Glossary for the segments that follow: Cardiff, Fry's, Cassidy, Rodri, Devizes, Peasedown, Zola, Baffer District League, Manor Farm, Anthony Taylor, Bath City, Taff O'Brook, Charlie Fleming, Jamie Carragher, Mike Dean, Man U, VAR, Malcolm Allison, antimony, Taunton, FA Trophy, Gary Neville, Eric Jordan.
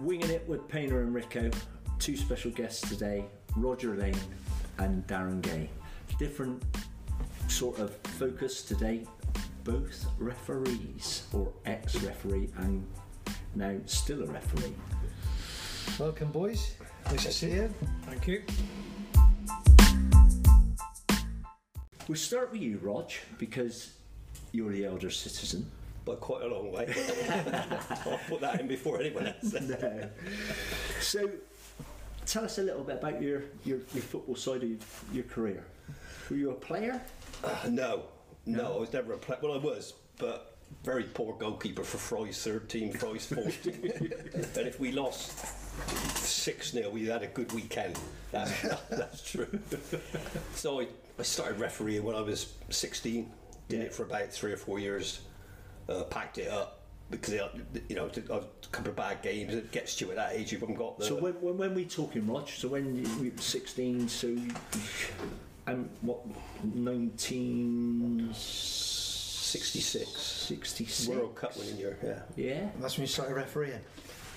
Winging It with Painter and Rico. Two special guests today, Roger Lane and Darren Gay. Different sort of focus today, both referees, or ex-referee and now still a referee. Welcome, boys. Nice to see you. Thank you. We'll start with you, Rog, because you're the elder citizen. But quite a long way. I'll put that in before anyone else. No. So, tell us a little bit about your football side of your career. Were you a player? No, I was never a player. Well, I was, but very poor goalkeeper for Fry's third team, Fry's fourth team. And if we lost 6-0, we had a good weekend. That's true. So I started refereeing when I was 16. Did it for about 3 or 4 years. Packed it up because a couple of bad games, it gets you at that age. You haven't got the. So when we talking, Rog? So when we were 16, so what? 1966. World Cup winning year. Yeah. And that's when you started refereeing.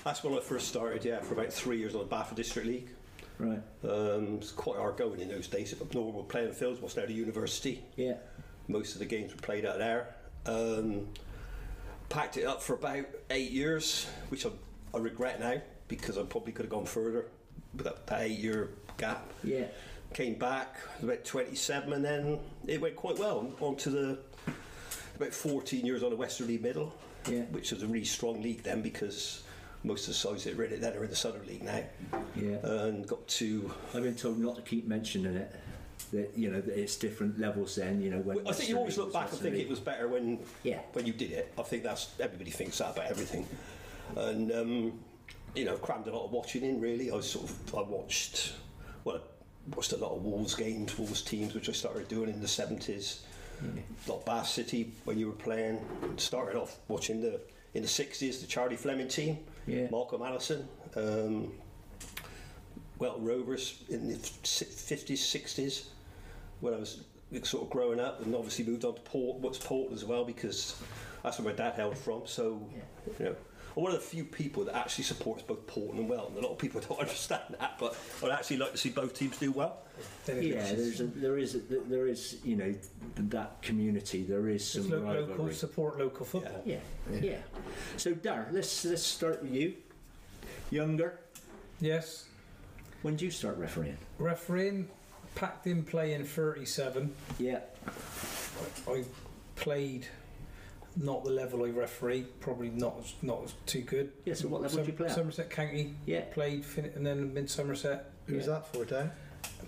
That's when I first started. Yeah, for about 3 years on the Baffer District League. Right. It's quite hard going in those days. Normal playing fields, what's now the university. Yeah. Most of the games were played out there. Packed it up for about 8 years, which I regret now because I probably could have gone further with that 8 year gap. Yeah. Came back about 27, and then it went quite well. On to the about 14 years on the Western League middle, which was a really strong league then because most of the sides that were in it then are in the Southern League now. Yeah. And got to. I've been told not to keep mentioning it. That, that it's different levels then, when I think you always look back and think it was better when you did it. I think that's, everybody thinks that about everything. And, crammed a lot of watching in, really. I watched a lot of Wolves games, Wolves teams, which I started doing in the 70s. Like Bath City, when you were playing, started off watching in the 60s, the Charlie Fleming team, Malcolm Allison, Welton Rovers in the 50s, 60s. When I was sort of growing up, and obviously moved on to Portland as well, because that's where my dad held from. So, I'm one of the few people that actually supports both Portland and Welton. A lot of people don't understand that, but I'd actually like to see both teams do well. Yeah, there is that community. There is some local support, local football. Yeah. So, Dar, let's start with you. Younger. Yes. When did you start refereeing? Refereeing, packed in play in 37. Yeah. I played not the level I referee, probably not too good. Yeah, so what level did you play at? Somerset County. Yeah. Played, and then Mid Somerset. Who was that for, Dan?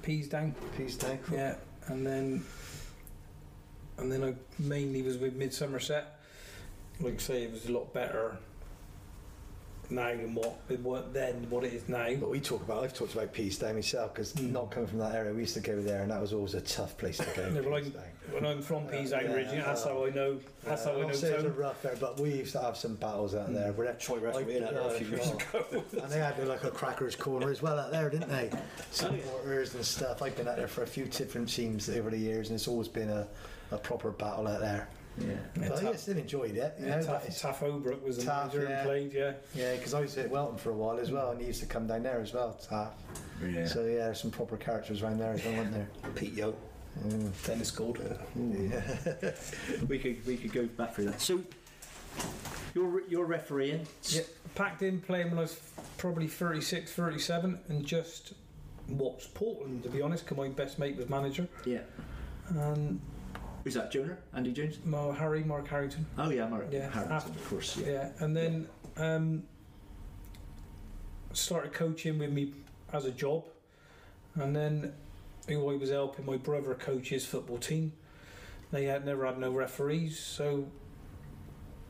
Peasedown. Peasedown. Yeah, and then I mainly was with Mid Somerset. Like I say, it was a lot better now and what it is now. But I've talked about Peasedown myself, because not coming from that area, we used to go there, and that was always a tough place to go. When I'm from Peasedown originally, that's how I know. That's how I know. It was a rough area, but we used to have some battles out there. Troy Russell a few years ago, and they had like a cracker's corner as well out there, didn't they? Supporters and stuff. I've been out there for a few different teams over the years, and it's always been a proper battle out there. Yeah. But I still enjoyed it. Taff O'Brook was the manager and played, Yeah, because I was at Welton for a while as well, and he used to come down there as well, Taff. Yeah. So, there's some proper characters around there as well, weren't there? Pete Yo. Dennis Golden. Yeah. we could go back through that. So, you're refereeing. Yeah, packed in playing when I was probably 36, 37, and just watched Portland, to be honest, because my best mate was manager. Yeah. And... Is that Jonah? Andy Jones? Mark Harrington. Oh yeah, Harrington, of course. Yeah, yeah. And then started coaching with me as a job, and then I was helping my brother coach his football team. They had never had no referees, so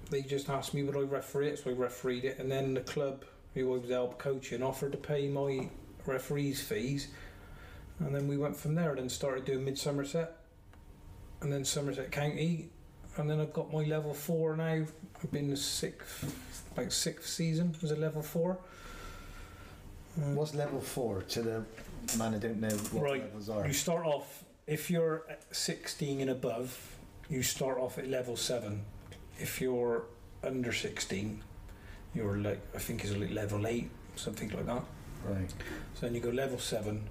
they just asked me would I referee it, so I refereed it. And then the club who I was helping coaching offered to pay my referees' fees, and then we went from there. And then started doing Mid Somerset. And then Somerset County, and then I've got my level 4 now. I've been the sixth season as a level 4. What's level 4 to the man? I don't know what levels are. You start off, if you're 16 and above, you start off at level 7. If you're under 16, you were like, I think it's like level 8, something like that. Right. So then you go level 7,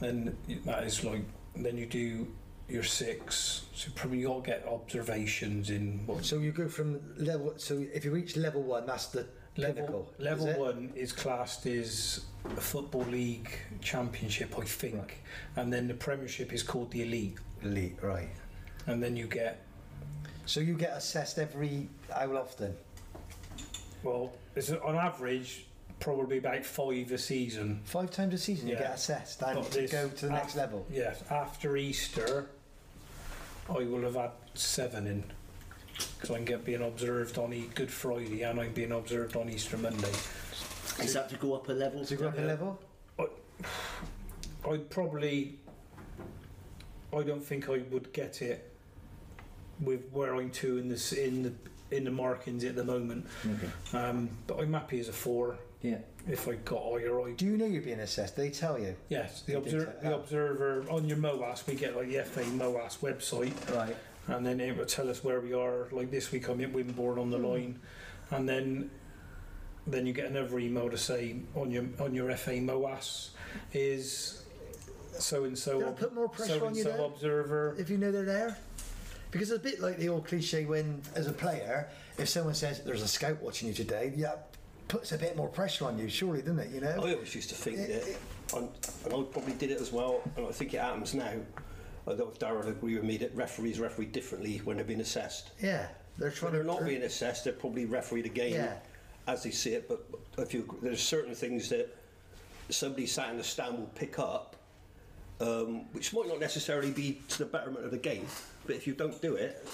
then that is like, then you do your 6, so probably you'll get observations in what. So you go from level, so if you reach level 1, that's the pinnacle. Level 1 is classed as a Football League Championship, I think, right. And then the Premiership is called the Elite. Elite, right. And then you get. So you get assessed every how often? Well, it's on average probably about 5 a season. 5 times a season, yeah. You get assessed and to go to the next level. Yes, after Easter, I will have had 7 in, because I'm being observed on Good Friday and I'm being observed on Easter Monday. Is that to go up a level? To go up a level? I'd probably. I don't think I would get it with where I'm to in the markings at the moment. Okay. But I'm happy as a 4. Yeah. If I got all your right. Do you know you're being assessed? They tell you. Yes, the observer on your MOAS. We get like the FA MOAS website. Right. And then it will tell us where we are. Like this week, I'm at Wimborne on the line, and then you get another email to say on your FA MOAS is so and so. They'll put more pressure on you there. Observer. If you know they're there. Because it's a bit like the old cliche when, as a player, if someone says there's a scout watching you today, yeah, puts a bit more pressure on you, surely, doesn't it? You know. I always used to think and I probably did it as well, and I think it happens now. I don't know if Darren would agree with me that referees referee differently when they're being assessed. Yeah, they're not being assessed. They're probably referee the game as they see it. But there's certain things that somebody sat in the stand will pick up. Which might not necessarily be to the betterment of the game, but if you don't do it,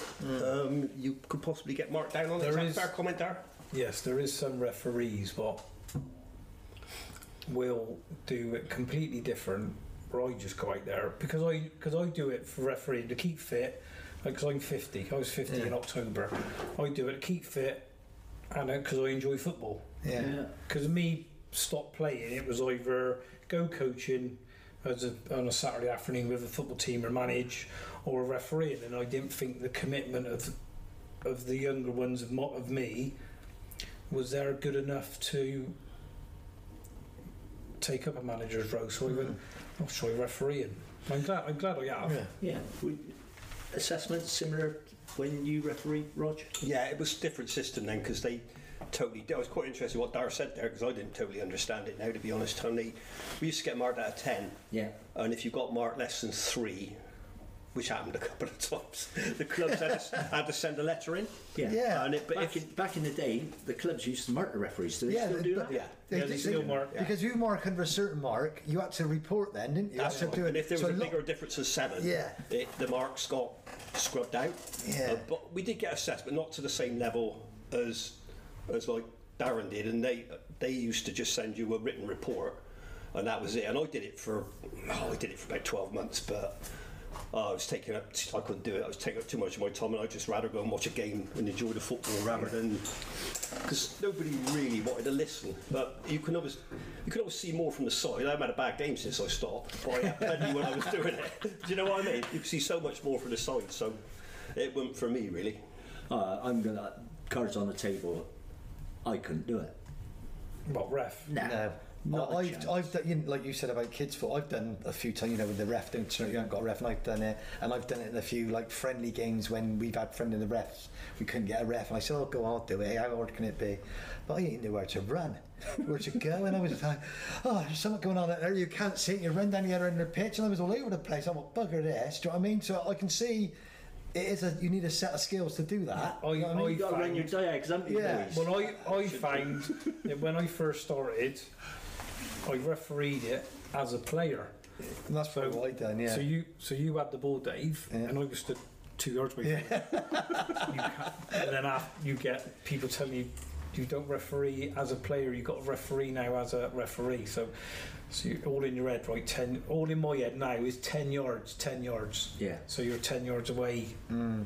you could possibly get marked down on it. Is that a fair comment there? Yes, there is some referees that will do it completely different, or I just go out there, because I do it for refereeing to keep fit, because I'm 50, I was 50 in October, I do it to keep fit, and because I enjoy football. Yeah. Because me stop playing, it was either go coaching, on a Saturday afternoon with a football team or manage or a referee, and I didn't think the commitment of the younger ones of me was there good enough to take up a manager's role, so I went, I'll try refereeing. I'm glad I have. Assessment similar when you referee, Rog? Yeah, it was a different system then, because they totally. I was quite interested in what Dara said there, because I didn't totally understand it now, to be honest. Tony, we used to get marked out of 10, and if you got marked less than 3, which happened a couple of times, the clubs had to send a letter in. And back in the day, the clubs used to mark the referees. Do they still do that? Yeah, they still mark. Yeah. Because you mark under a certain mark, you had to report then, didn't you? That's right. And if there was a bigger difference of 7, the marks got scrubbed out. Yeah. But we did get assessed, but not to the same level as like Darren did, and they used to just send you a written report, and that was it. And I did it for about 12 months, but I couldn't do it. I was taking up too much of my time, and I'd just rather go and watch a game and enjoy the football rather than, because nobody really wanted to listen. But you can always see more from the side. I haven't had a bad game since I stopped, but I had plenty when I was doing it. Do you know what I mean? You can see so much more from the side, so it wasn't for me really. I'm gonna cards on the table. I couldn't do it. What, ref? No. I've done, like you said about kids' football, I've done a few times, when the ref you haven't got a ref, and I've done it, and I've done it in a few like friendly games when we've had friendly the refs, we couldn't get a ref, and I said, I'll do it, how hard can it be? But I didn't know where to run, where to go, and I was like, there's something going on there, you can't see it, you run down the other end of the pitch, and I was all over the place, I'm like, bugger this, do you know what I mean? So I can see, you need a set of skills to do that. You know what I mean? You've got to run your day out, haven't you? Yeah. Well, I found that when I first started, I refereed it as a player. And that's what I done, yeah. So you had the ball, Dave, and I was stood 2 yards away from you. And then after, you get people telling you, you don't referee as a player, you've got to referee now as a referee. So you're all in your head, right? All in my head now is 10 yards. Yeah. So you're 10 yards away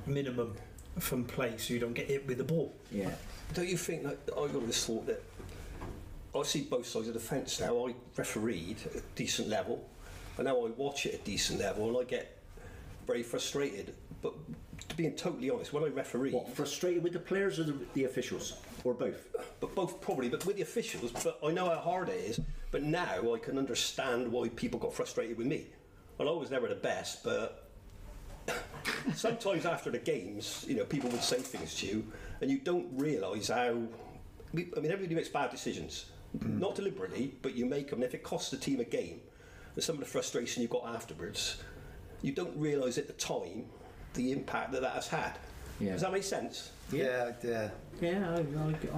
minimum from play, so you don't get hit with the ball. Yeah. Don't you think that, I've always thought that, I see both sides of the fence now. I refereed at a decent level, and now I watch it at a decent level, and I get very frustrated. But to being totally honest, when I referee... What, frustrated with the players or the officials? or both? But both probably, but with the officials. But I know how hard it is. But now I can understand why people got frustrated with me. Well, I was never the best, but sometimes after the games, you know, people would say things to you, and you don't realise how. I mean, everybody makes bad decisions, not deliberately, but you make them. And if it costs the team a game, and some of the frustration you got afterwards, you don't realise at the time the impact that that has had. Yeah. Does that make sense? Yeah, yeah. Yeah,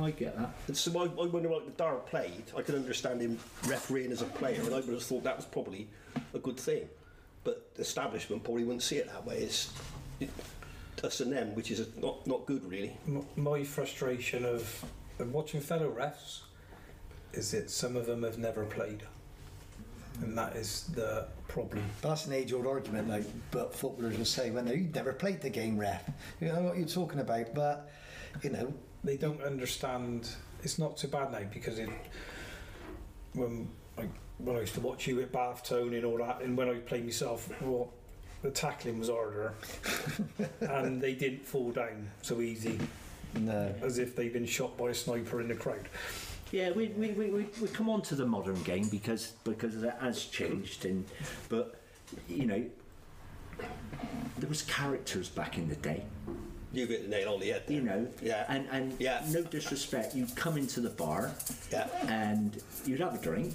I get that. And so I wonder, like, the Darrell played, I could understand him refereeing as a player, and I would have thought that was probably a good thing. But the establishment probably wouldn't see it that way. It's us and them, which is not good, really. My frustration of watching fellow refs is that some of them have never played. And that is the problem. But that's an age-old argument, like, but footballers will say, well, no, you've never played the game, ref. You know what you're talking about, but, you know... They don't understand... It's not too bad now, because when I used to watch you at Bath, Tone and all that, and when I played myself, well, the tackling was harder. And they didn't fall down so easy. No. As if they'd been shot by a sniper in the crowd. Yeah, we come on to the modern game because that has changed, but you know there was characters back in the day. You hit the nail on the head. There. You know, yeah, and yeah. No disrespect, you'd come into the bar, yeah, and you'd have a drink,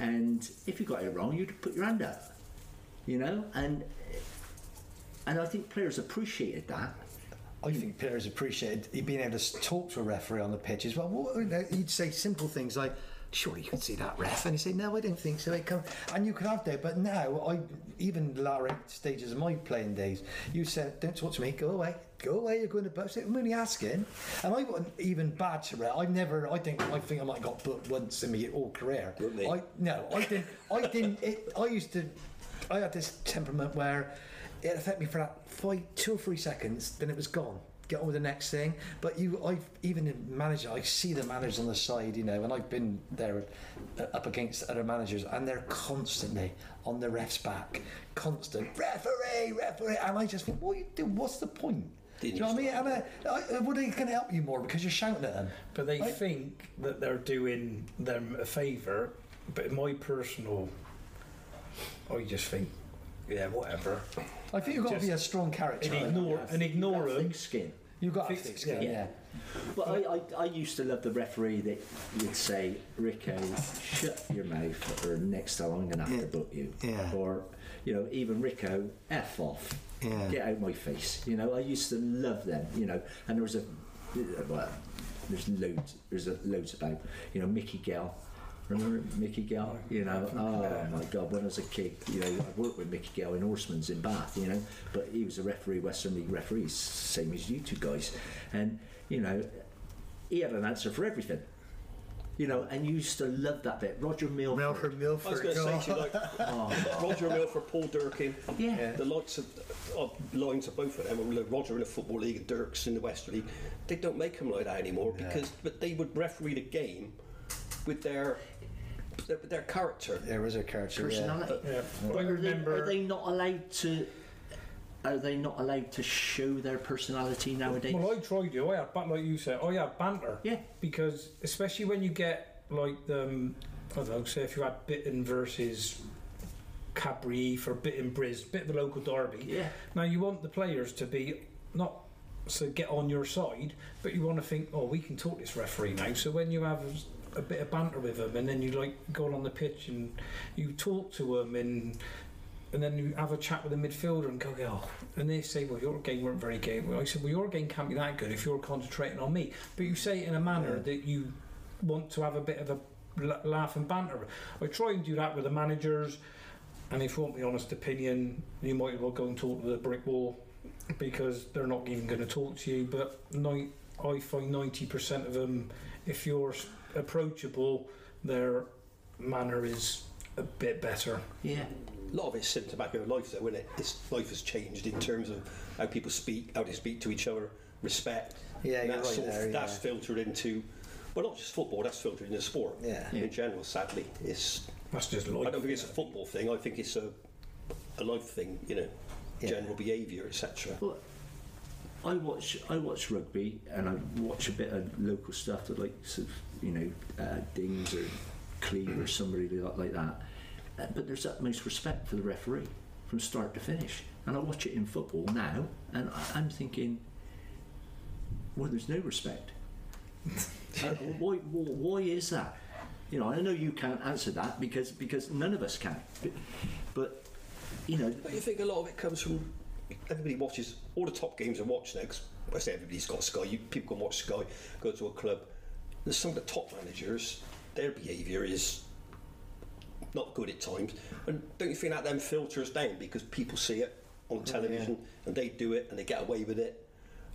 and if you got it wrong, you'd put your hand up, you know, and I think players appreciated that. I think players appreciated being able to talk to a referee on the pitch as well. You'd say simple things like, surely you can see that, ref. And he'd say, no, I don't think so. And you could have that. But now, even the latter stages of my playing days, you said, don't talk to me, go away. Go away, you're going to book. I'm only asking. And I wasn't even bad to ref. I think I might have got booked once in my whole career. Really? I had this temperament where it affected me for that 2 or 3 seconds, then it was gone. Get on with the next thing. But I see the managers on the side, you know, and I've been there up against other managers, and they're constantly on the ref's back, constant referee, and I just think, what are you doing? What's the point? Do you know what I mean? And what are you going to help you more because you're shouting at them? But they think that they're doing them a favour. But in my personal, I just think, yeah, whatever. I think you've got to be a strong character and ignore them. Skin. You've got a thick skin. Yeah. But I used to love the referee that would say, Rico, shut your mouth, or next time I'm going to have to book you. Yeah. Or, you know, even Rico, F off. Yeah. Get out my face. You know, I used to love them, you know. And there was loads about, you know, Mickey Gale. Remember Mickey Gale? You know, oh my God, when I was a kid, you know, I worked with Mickey Gale in Horseman's in Bath, you know, but he was a referee, Western League referee, same as you two guys. And, you know, he had an answer for everything. You know, and you used to love that bit. Roger Milford. I was going to say to you, like, Roger Milford, Paul Durkin. Yeah. The likes of lines of both of them, like Roger in the Football League and Dirk's in the Western League, they don't make them like that anymore but they would referee the game with their character. There is a character. Personality. Yeah. But are they not allowed to show their personality nowadays? Well, I tried to. Like you said, I had banter. Yeah. Because especially when you get like I don't know. Say if you had Bitton versus Cabri for Bitton Briz, bit of a local derby. Yeah. Now you want the players to be not. So get on your side, but you want to think, oh, we can talk this referee now. So when you have a bit of banter with him, and then you like go on the pitch and you talk to him, and then you have a chat with the midfielder and go, oh, and they say, well, your game weren't very good. Well, I said, well, your game can't be that good if you're concentrating on me. But you say it in a manner that you want to have a bit of a laugh and banter. I try and do that with the managers, and if you want my honest opinion, you might as well go and talk to the brick wall. Because they're not even going to talk to you, but I find 90% of them, if you're approachable, their manner is a bit better. Yeah. A lot of it's symptomatic of life, though, isn't it? Life has changed in terms of how people speak, how they speak to each other, respect. Yeah, you're right there, yeah. That's filtered into, well, not just football, that's filtered into sport. Yeah. In general, sadly, that's just life. I don't think it's a football thing. I think it's a life thing, you know. Yeah. General behaviour, etc. Well, I watch rugby, and I watch a bit of local stuff that, like, sort of, you know, Dings or Cleve or somebody like that. But there's utmost respect for the referee from start to finish. And I watch it in football now, and I'm thinking, well, there's no respect. Why is that? You know, I know you can't answer that because none of us can. But you know, but you think a lot of it comes from everybody watches all the top games are watched now. Because I say everybody's got Sky. People can watch Sky. Go to a club. There's some of the top managers. Their behaviour is not good at times. And don't you think that then filters down because people see it on television and they do it and they get away with it.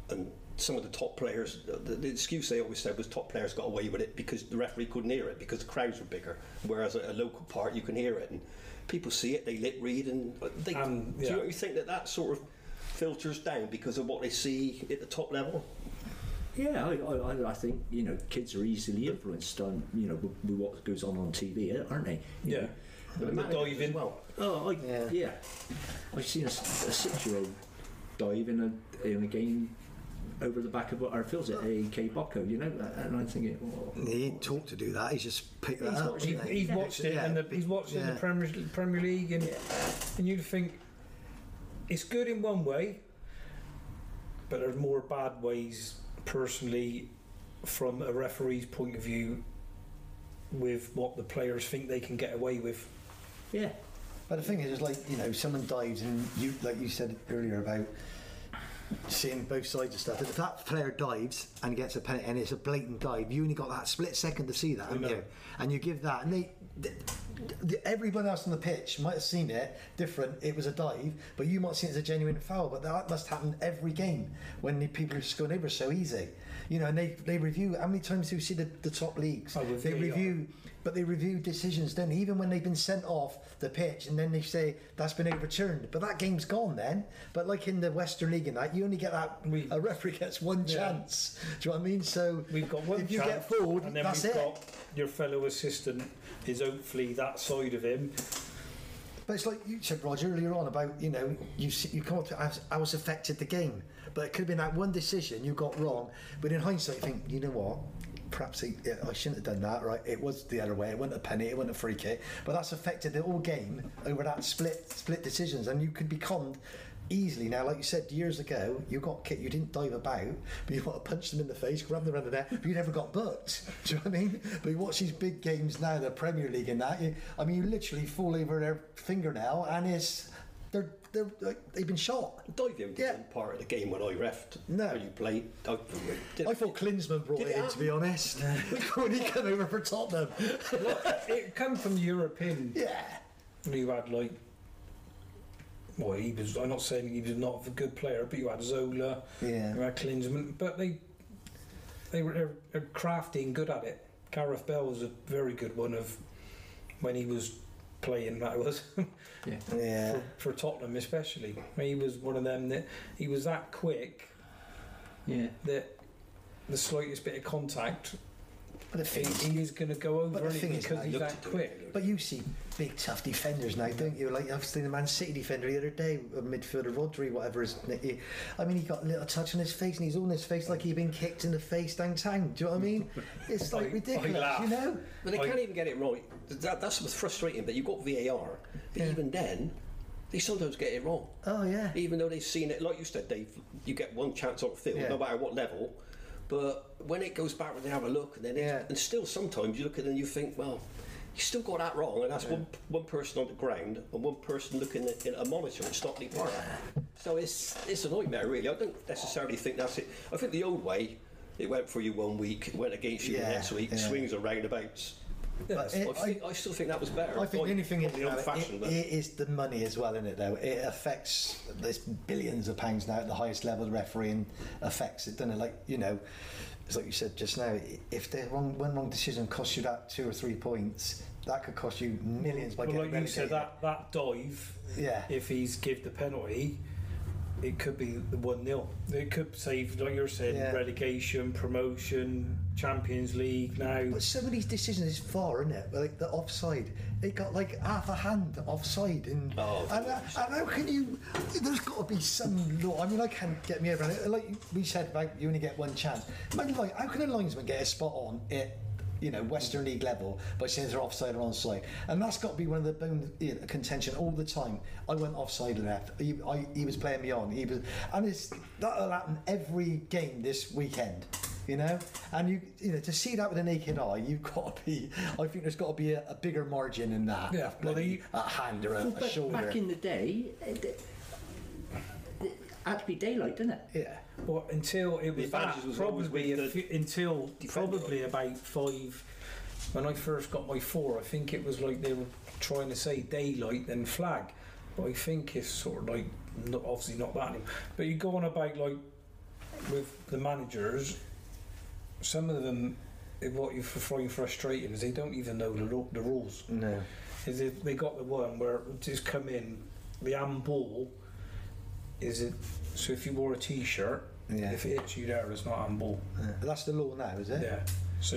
And some of the top players, the excuse they always said was top players got away with it because the referee couldn't hear it because the crowds were bigger, whereas at a local part you can hear it and people see it, they lip read and they do. You think that sort of filters down because of what they see at the top level? Yeah, I think, you know, kids are easily influenced on, you know, with what goes on TV, aren't they? You know? But the dive in well. I've seen a 6-year-old dive in a game over the back of our fields at AK Bocco, you know, and I'm thinking, he ain't taught to do that. He's just picked that up. He's watched it, and he's watched it in the Premier League, and you think it's good in one way, but there's more bad ways. Personally, from a referee's point of view, with what the players think they can get away with, But the thing is, like, you know, someone dives, and you, like you said earlier about seeing both sides of stuff. If that player dives and gets a penalty and it's a blatant dive, you only got that split second to see that, haven't you? And you give that, and everyone else on the pitch might have seen it different. It was a dive, but you might see it as a genuine foul. But that must happen every game when the people who score neighbours so easy, you know. And they review. How many times do you see the top leagues? They review decisions. Then even when they've been sent off the pitch, and then they say that's been overturned, but that game's gone then. But like in the Western League and that, you only get that. A referee gets one chance. Do you know what I mean? So we've got one. If you get fouled, and then that's we've got your fellow assistant is hopefully that side of him. But it's like you said, Roger, earlier on about, you know, you come up to I was affected the game, but it could have been that one decision you got wrong. But in hindsight, you think, you know what, perhaps I shouldn't have done that. Right, it was the other way. It wasn't a penalty. It wasn't a free kick. But that's affected the whole game over that split decisions, and you could be conned easily now. Like you said, years ago, you got kicked. You didn't dive about, but you want to punch them in the face, grab them around the net, but you never got booked. Do you know what I mean? But you watch these big games now, the Premier League and that. You literally fall over their fingernail, and it's they've been shot. Diving wasn't part of the game when I reffed. No, when you played. I thought Klinsmann brought it in, to be honest. When he came over for Tottenham, it come from European. Yeah, you had like. Well, he was. I'm not saying he was not a good player, but you had Zola, you had Klinsmann, but they were crafty and good at it. Gareth Bell was a very good one of when he was playing. That was for Tottenham especially. I mean, he was one of them that he was that quick. Yeah, that the slightest bit of contact. But the thing is going to go over it because he's that quick. But you see big tough defenders now, don't you? Like I've seen the Man City defender the other day, midfielder Rodri, whatever his name. I mean, he got a little touch on his face, and he's all on his face like he'd been kicked in the face downtown. Do you know what I mean? It's like ridiculous, you know. But they can't even get it right. That's what's frustrating. But you've got VAR, but even then, they sometimes get it wrong. Oh yeah. Even though they've seen it, like you said, Dave, you get one chance on the field, no matter what level. But when it goes back, when they have a look, and then and still sometimes you look at it and you think, well, you still got that wrong, and that's one person on the ground and one person looking at a monitor in Stockley Park. So it's a nightmare, really. I don't necessarily think that's it. I think the old way, it went for you one week, it went against you the next week, swings and roundabouts. But I still think that was better. I think the only thing is it is the money as well, isn't it? Though it affects there's billions of pounds now at the highest level. The refereeing affects it, doesn't it? Like, you know, it's like you said just now. If one wrong decision costs you that 2 or 3 points, that could cost you millions. Like you said, that dive. Yeah. If he's give the penalty, it could be 1-0. It could save, like you're saying, relegation, promotion, Champions League now. But some of these decisions is far, isn't it? Like the offside. It got like half a hand offside. And how can you... There's got to be some law. I mean, I can't get me around it. Like we said, about you only get one chance. Imagine, like, how can a linesman get a spot on it? You know, Western League level, by saying they're offside or onside, and that's got to be one of the bone contention all the time. I went offside left. He was playing me on. He was, and that'll happen every game this weekend. You know, and you know, to see that with a naked eye, you've got to be. I think there's got to be a bigger margin in that. Yeah, well, a hand or a shoulder. Back in the day, had to be daylight, didn't it? Yeah. Well, until it was that, probably until probably about 5. When I first got my 4, I think it was like they were trying to say daylight then flag, but I think it's sort of like not, obviously not that anymore. But you go on about like with the managers, some of them, what you find frustrating is they don't even know the rules. No. Is it, they got the one where just come in the handball. Is it so? If you wore a T-shirt, if it hits you there, it's not handball. Yeah. That's the law now, is it? Yeah. So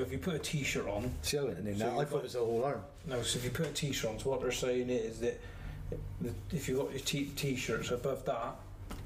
if you put a T-shirt on, see, I thought it was a whole arm. No, so if you put a T-shirt on, so what they're saying is that if you got your T-shirts above that,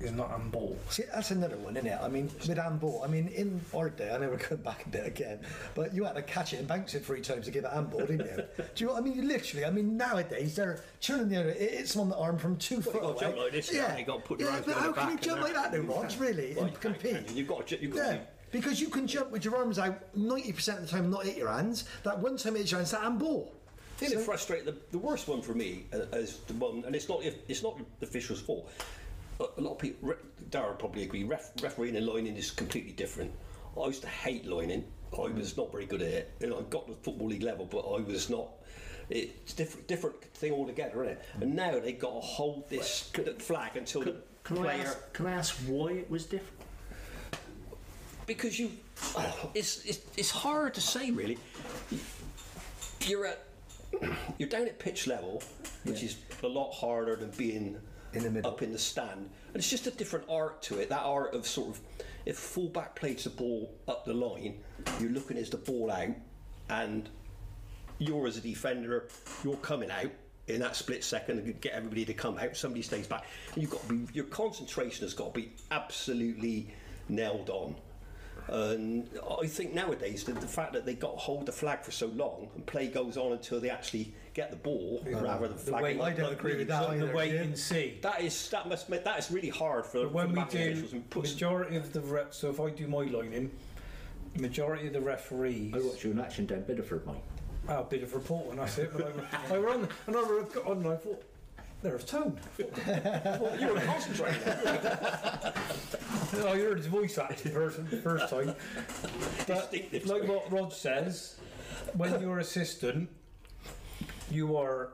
it's not handball. See, that's another one, isn't it? I mean, with handball, I mean, in our day, I never go back a bit again, but you had to catch it and bounce it 3 times to give it handball, didn't you? Do you know what I mean? Literally, I mean, nowadays, they're turning the other, it's on the arm from 2 foot away. You jump like this, you got to put your arms on the back. How can you jump like that, though, Rog, really, and compete? You've got to. Because you can jump with your arms out 90% of the time and not hit your hands. That one time it hits your hands, that handball. I think it frustrates, the worst one for me, is the one, and it's not the official's fault. A lot of people, Darren probably agree, refereeing and lining is completely different. I used to hate lining. I was not very good at it. You know, I got to the Football League level, but I was not. It's different thing altogether, isn't it? And now they've got to hold this flag until the player... Can I ask why it was different? Because it's hard to say, really. You're down at pitch level, which is a lot harder than being... in the middle. Up in the stand, and it's just a different art to it. That art of sort of, if fullback plays the ball up the line, you're looking as the ball out, and you're as a defender, you're coming out in that split second and you get everybody to come out. Somebody stays back, and you've got to be, your concentration has got to be absolutely nailed on. And I think nowadays the fact that they got to hold the flag for so long and play goes on until they actually get the ball rather than flagging. I don't agree with that. The wait and see. That is really hard for when we do. Majority of the reps. So if I do my lining, majority of the referees. I watched you in action down Biddeford, mate. Oh, Biddeford Portland. That's it. I were on, and I got on, and I thought they're a tone. You were concentrating. I heard his voice actually first time. But like what Rod says, when you're assistant, you are.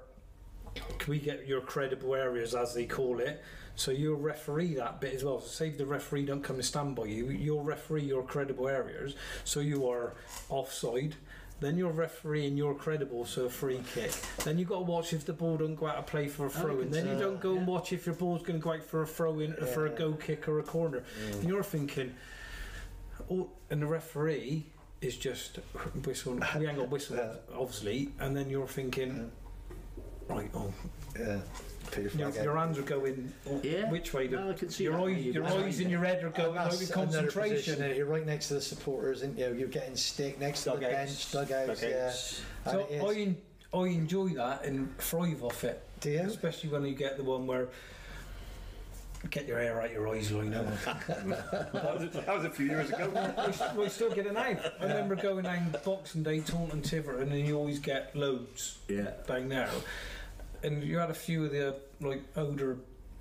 Can we get your credible areas, as they call it? So you'll referee that bit as well. So say if the referee don't come to stand by you, you'll referee your credible areas. So you are offside. Then you're refereeing your credible, so a free kick. Then you've got to watch if the ball doesn't go out of play for a throw-in. Then you don't go and watch if your ball's going to go out for a throw-in or for a goal kick or a corner. Yeah. And you're thinking, and the referee is just whistling. We ain't got whistle, obviously. And then you're thinking, right, your hands are going which way? No, I can see your eyes and your head are going with concentration. You're right next to the supporters, and you're getting stick next to the bench, dugouts. Yeah. So I enjoy that and thrive off it. Do you? Especially when you get the one where get your hair out your eyes, line up. That was a few years ago. We still get it out. I remember going down Boxing Day, Taunton, Tiverton, and you always get loads down there. And you had a few of the like older,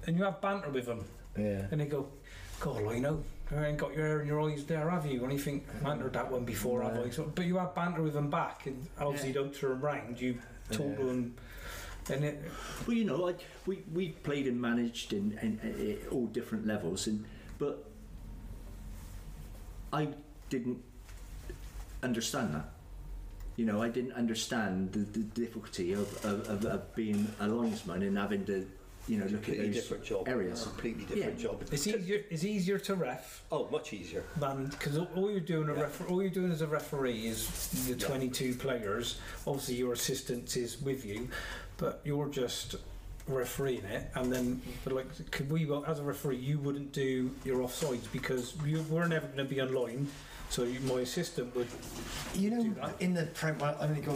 and you have banter with them. Yeah. And they go, God, I know, you ain't got your hair in your eyes there, have you? And you think, I haven't heard that one before, have I? So, but you have banter with them back, and obviously you don't turn round, you talk to them. And it, well, you know, like we played and managed in all different levels, but I didn't understand that. You know, I didn't understand the difficulty of being a linesman and having to you know, look at those different job areas. Completely different job. It's easier to ref. Oh, much easier. Because all you're doing as a referee is the 22 players. Obviously, your assistant is with you, but you're just refereeing it. And then, as a referee, you wouldn't do your offsides because we're never going to be on line. So my assistant would, do that. In the Premier League,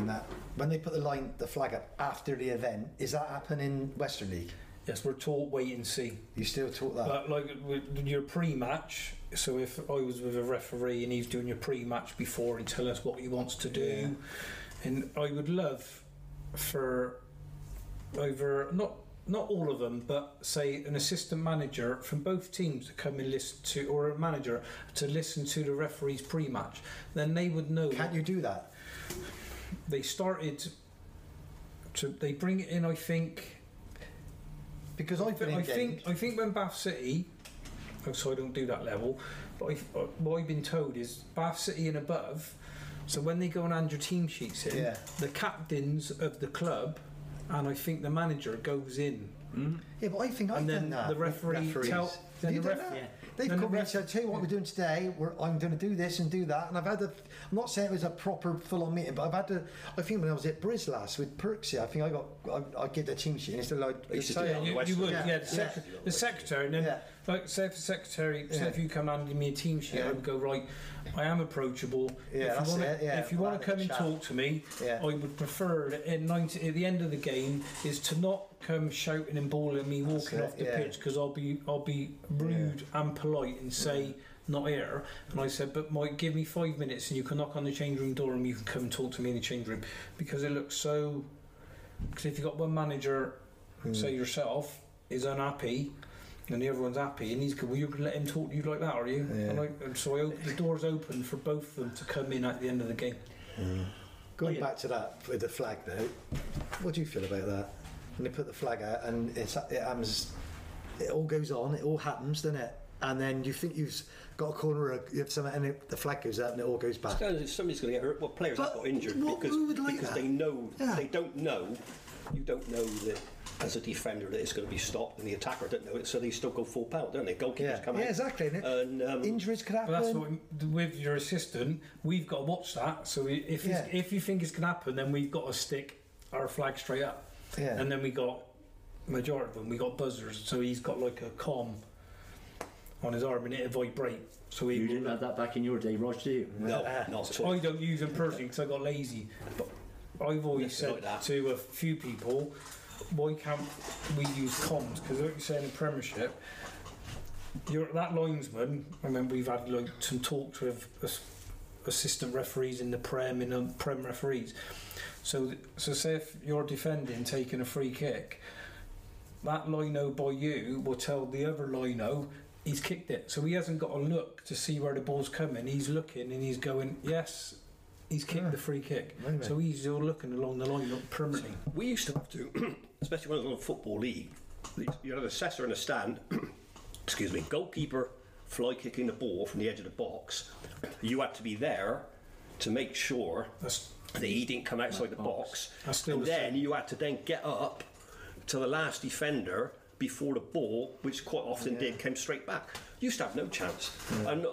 in that when they put the flag up after the event, is that happening in Western League? Yes, we're taught wait and see. You still taught that? But your pre-match. So if I was with a referee and he's doing your pre-match before and tell us what he wants to do, and I would love for not all of them, but say an assistant manager from both teams to come and listen to, or a manager to listen to the referee's pre-match. Then they would know. Can't you do that? They bring it in, I think. Because I think when Bath City, so I don't do that level, but what I've been told is Bath City and above. So when they go and hand your team sheets in, the captains of the club. And I think the manager goes in. Mm. Yeah, but I think I've done that. The referee tells. They've come and said, "Tell you what we're doing today. I'm going to do this and do that." And I've had I'm not saying it was a proper full-on meeting, but I've had to. I think when I was at Briz last with Perksy, I think I give the team sheet and it's like you would, the secretary. And then, say if the secretary, say if you come and give me a team sheet, I would go, right, I am approachable. Yeah, if you want to come and talk to me, I would prefer that at the end of the game is to not come shouting and bawling me walking off the pitch, because I'll be rude and polite and say not here. And I said, but Mike, give me 5 minutes and you can knock on the change room door and you can come and talk to me in the change room, because it looks so. Because if you've got one manager, say yourself, is unhappy and the other one's happy, and he's good, well, you're going to let him talk to you like that, are you? Yeah. The door's open for both of them to come in at the end of the game. Mm. Going back to that with the flag though, what do you feel about that? When they put the flag out and it happens. It all goes on, it all happens, doesn't it? And then you think you've got a corner, you have something, and the flag goes out and it all goes back. Somebody's going to get hurt. Well, players have got injured because they know, they don't know, you don't know that as a defender that it's going to be stopped, and the attacker doesn't know it, so they still go full pelt, don't they? Goalkeepers come out. Yeah, exactly. And injuries could happen. Well, that's what with your assistant, we've got to watch that. So if you think it's going to happen, then we've got to stick our flag straight up. Yeah. And then we got. Majority of them, we got buzzers, so he's got like a comm on his arm and it'll vibrate. So you didn't have that back in your day, Rog, do you? No, not at all. I don't use them personally because I got lazy. But I've always said to a few people, why can't we use comms? Because like you say in the Premiership, that linesman, I remember we've had like some talks with assistant referees in the Prem, Prem referees. So say if you're defending, taking a free kick, that lino by you will tell the other lino he's kicked it, so he hasn't got a look to see where the ball's coming. He's looking and he's going, yes, he's kicked the free kick. Maybe. So he's all looking along the line, not permanently. We used to have to, especially when it was on a football league, you had an assessor in a stand, excuse me, goalkeeper fly kicking the ball from the edge of the box. You had to be there to make sure that he didn't come outside the box. And then you had to then get up to the last defender before the ball, which quite often did, came straight back. Used to have no chance. Yeah. And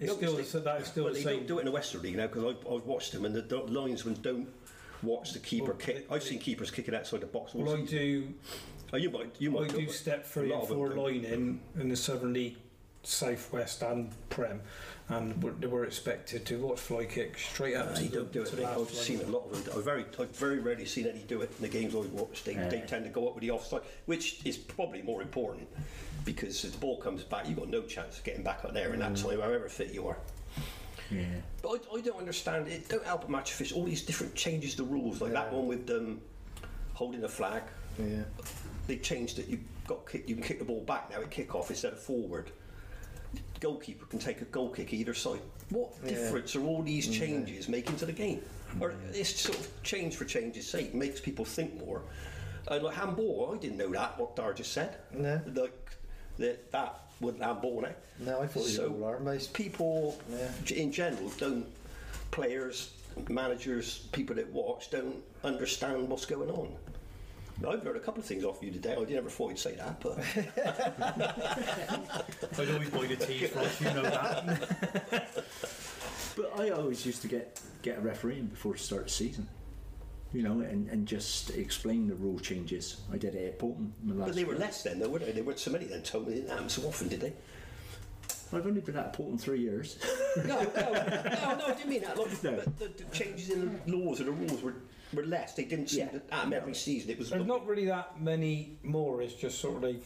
they don't do it in the Western League now, because I've watched them, and the linesmen don't watch the keeper kick. I've seen keepers kicking outside the box. Well, I do. Oh, you might do step three and four line in the Southern League, Southwest and Prem, and we're expected to watch fly kick straight up. They don't do it. I've seen a lot of them. I've very rarely seen any do it in the games I've watched. They tend to go up with the offside, which is probably more important, because if the ball comes back, you've got no chance of getting back up there in that time, however fit you are. Yeah. But I don't understand it. Don't help a match official. All these different changes to rules, like that one with holding the flag. Yeah. They changed it. You can kick the ball back now at kick-off instead of forward. Goalkeeper can take a goal kick either side. What difference are all these changes making to the game? Or it's sort of change for change's sake, makes people think more. Like handball, I didn't know that, what Dar just said. No. Like that wasn't handball now. No, I thought it was all arm based. People in general don't, players, managers, people that watch don't understand what's going on. I've heard a couple of things off you today. I never thought you'd say that, but... I'd always buy the tea for us, you know that. But I always used to get a referee in before the start of the season, you know, and just explain the rule changes. I did it at Portland. But they were less then, though, weren't they? They weren't so many then, Tom. They didn't happen so often, did they? I've only been at Portland 3 years. No, I didn't mean that. Like, no. But the changes in the laws and the rules were less. They didn't seem to happen every season. It was not really that many more. It's just sort of like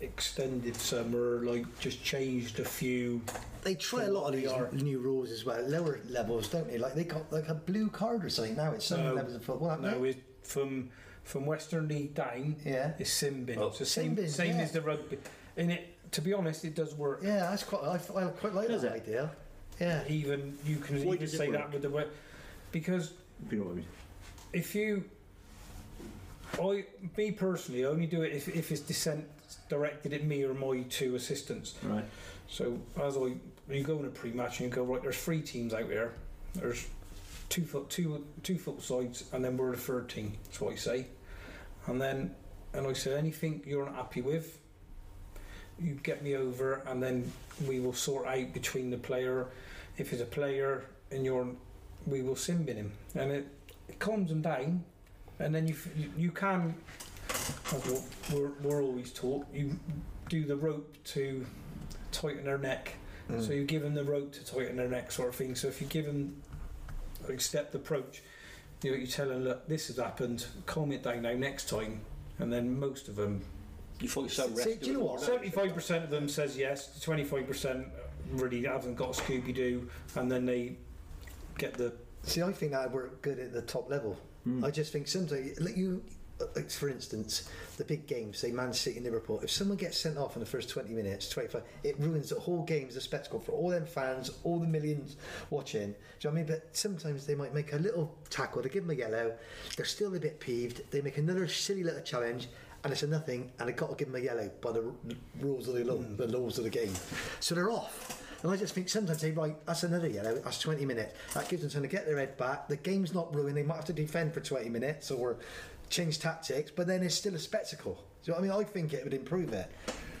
extended summer, like just changed a few. They try a lot of these new rules as well, lower levels, don't they? Like they got like a blue card or something now. It's some levels of football. No, it's from Western League down. Yeah, it's sin bin. Oh, it's the same as the rugby. In it. To be honest, it does work. Yeah, that's quite. I quite like that idea. Yeah, even you can even say that with the way, because you know what I mean. If you, me personally, I only do it if it's dissent directed at me or my two assistants. Right. So you go in a pre-match and you go right. There's three teams out there. There's two foot sides, and then we're the third team. That's what I say. And I say anything you're not happy with, you get me over, and then we will sort out between the player. If it's a player and we will sin bin him, and it calms him down. And then you can. We're always taught you do the rope to tighten their neck. Mm. So you give them the rope to tighten their neck, sort of thing. So if you give them a stepped approach, you tell them, look, this has happened. Calm it down now. Next time, and then most of them. You thought so. Do you know what? 75% of them says yes. 25% really haven't got a Scooby Doo, and then they get the. See, I think that would work good at the top level. Mm. I just think sometimes, for instance, the big games, say Man City and Liverpool. If someone gets sent off in the first 20 minutes, 25, it ruins the whole game as a spectacle for all them fans, all the millions watching. Do you know what I mean? But sometimes they might make a little tackle, they give them a yellow, they're still a bit peeved, they make another silly little challenge. And it's a nothing, and I got to give them a yellow by the rules of the laws of the game. So they're off. And I just think sometimes they right, that's another yellow, that's 20 minutes. That gives them time to get their head back. The game's not ruined. They might have to defend for 20 minutes or change tactics, but then it's still a spectacle. Do you know what I mean? I think it would improve it.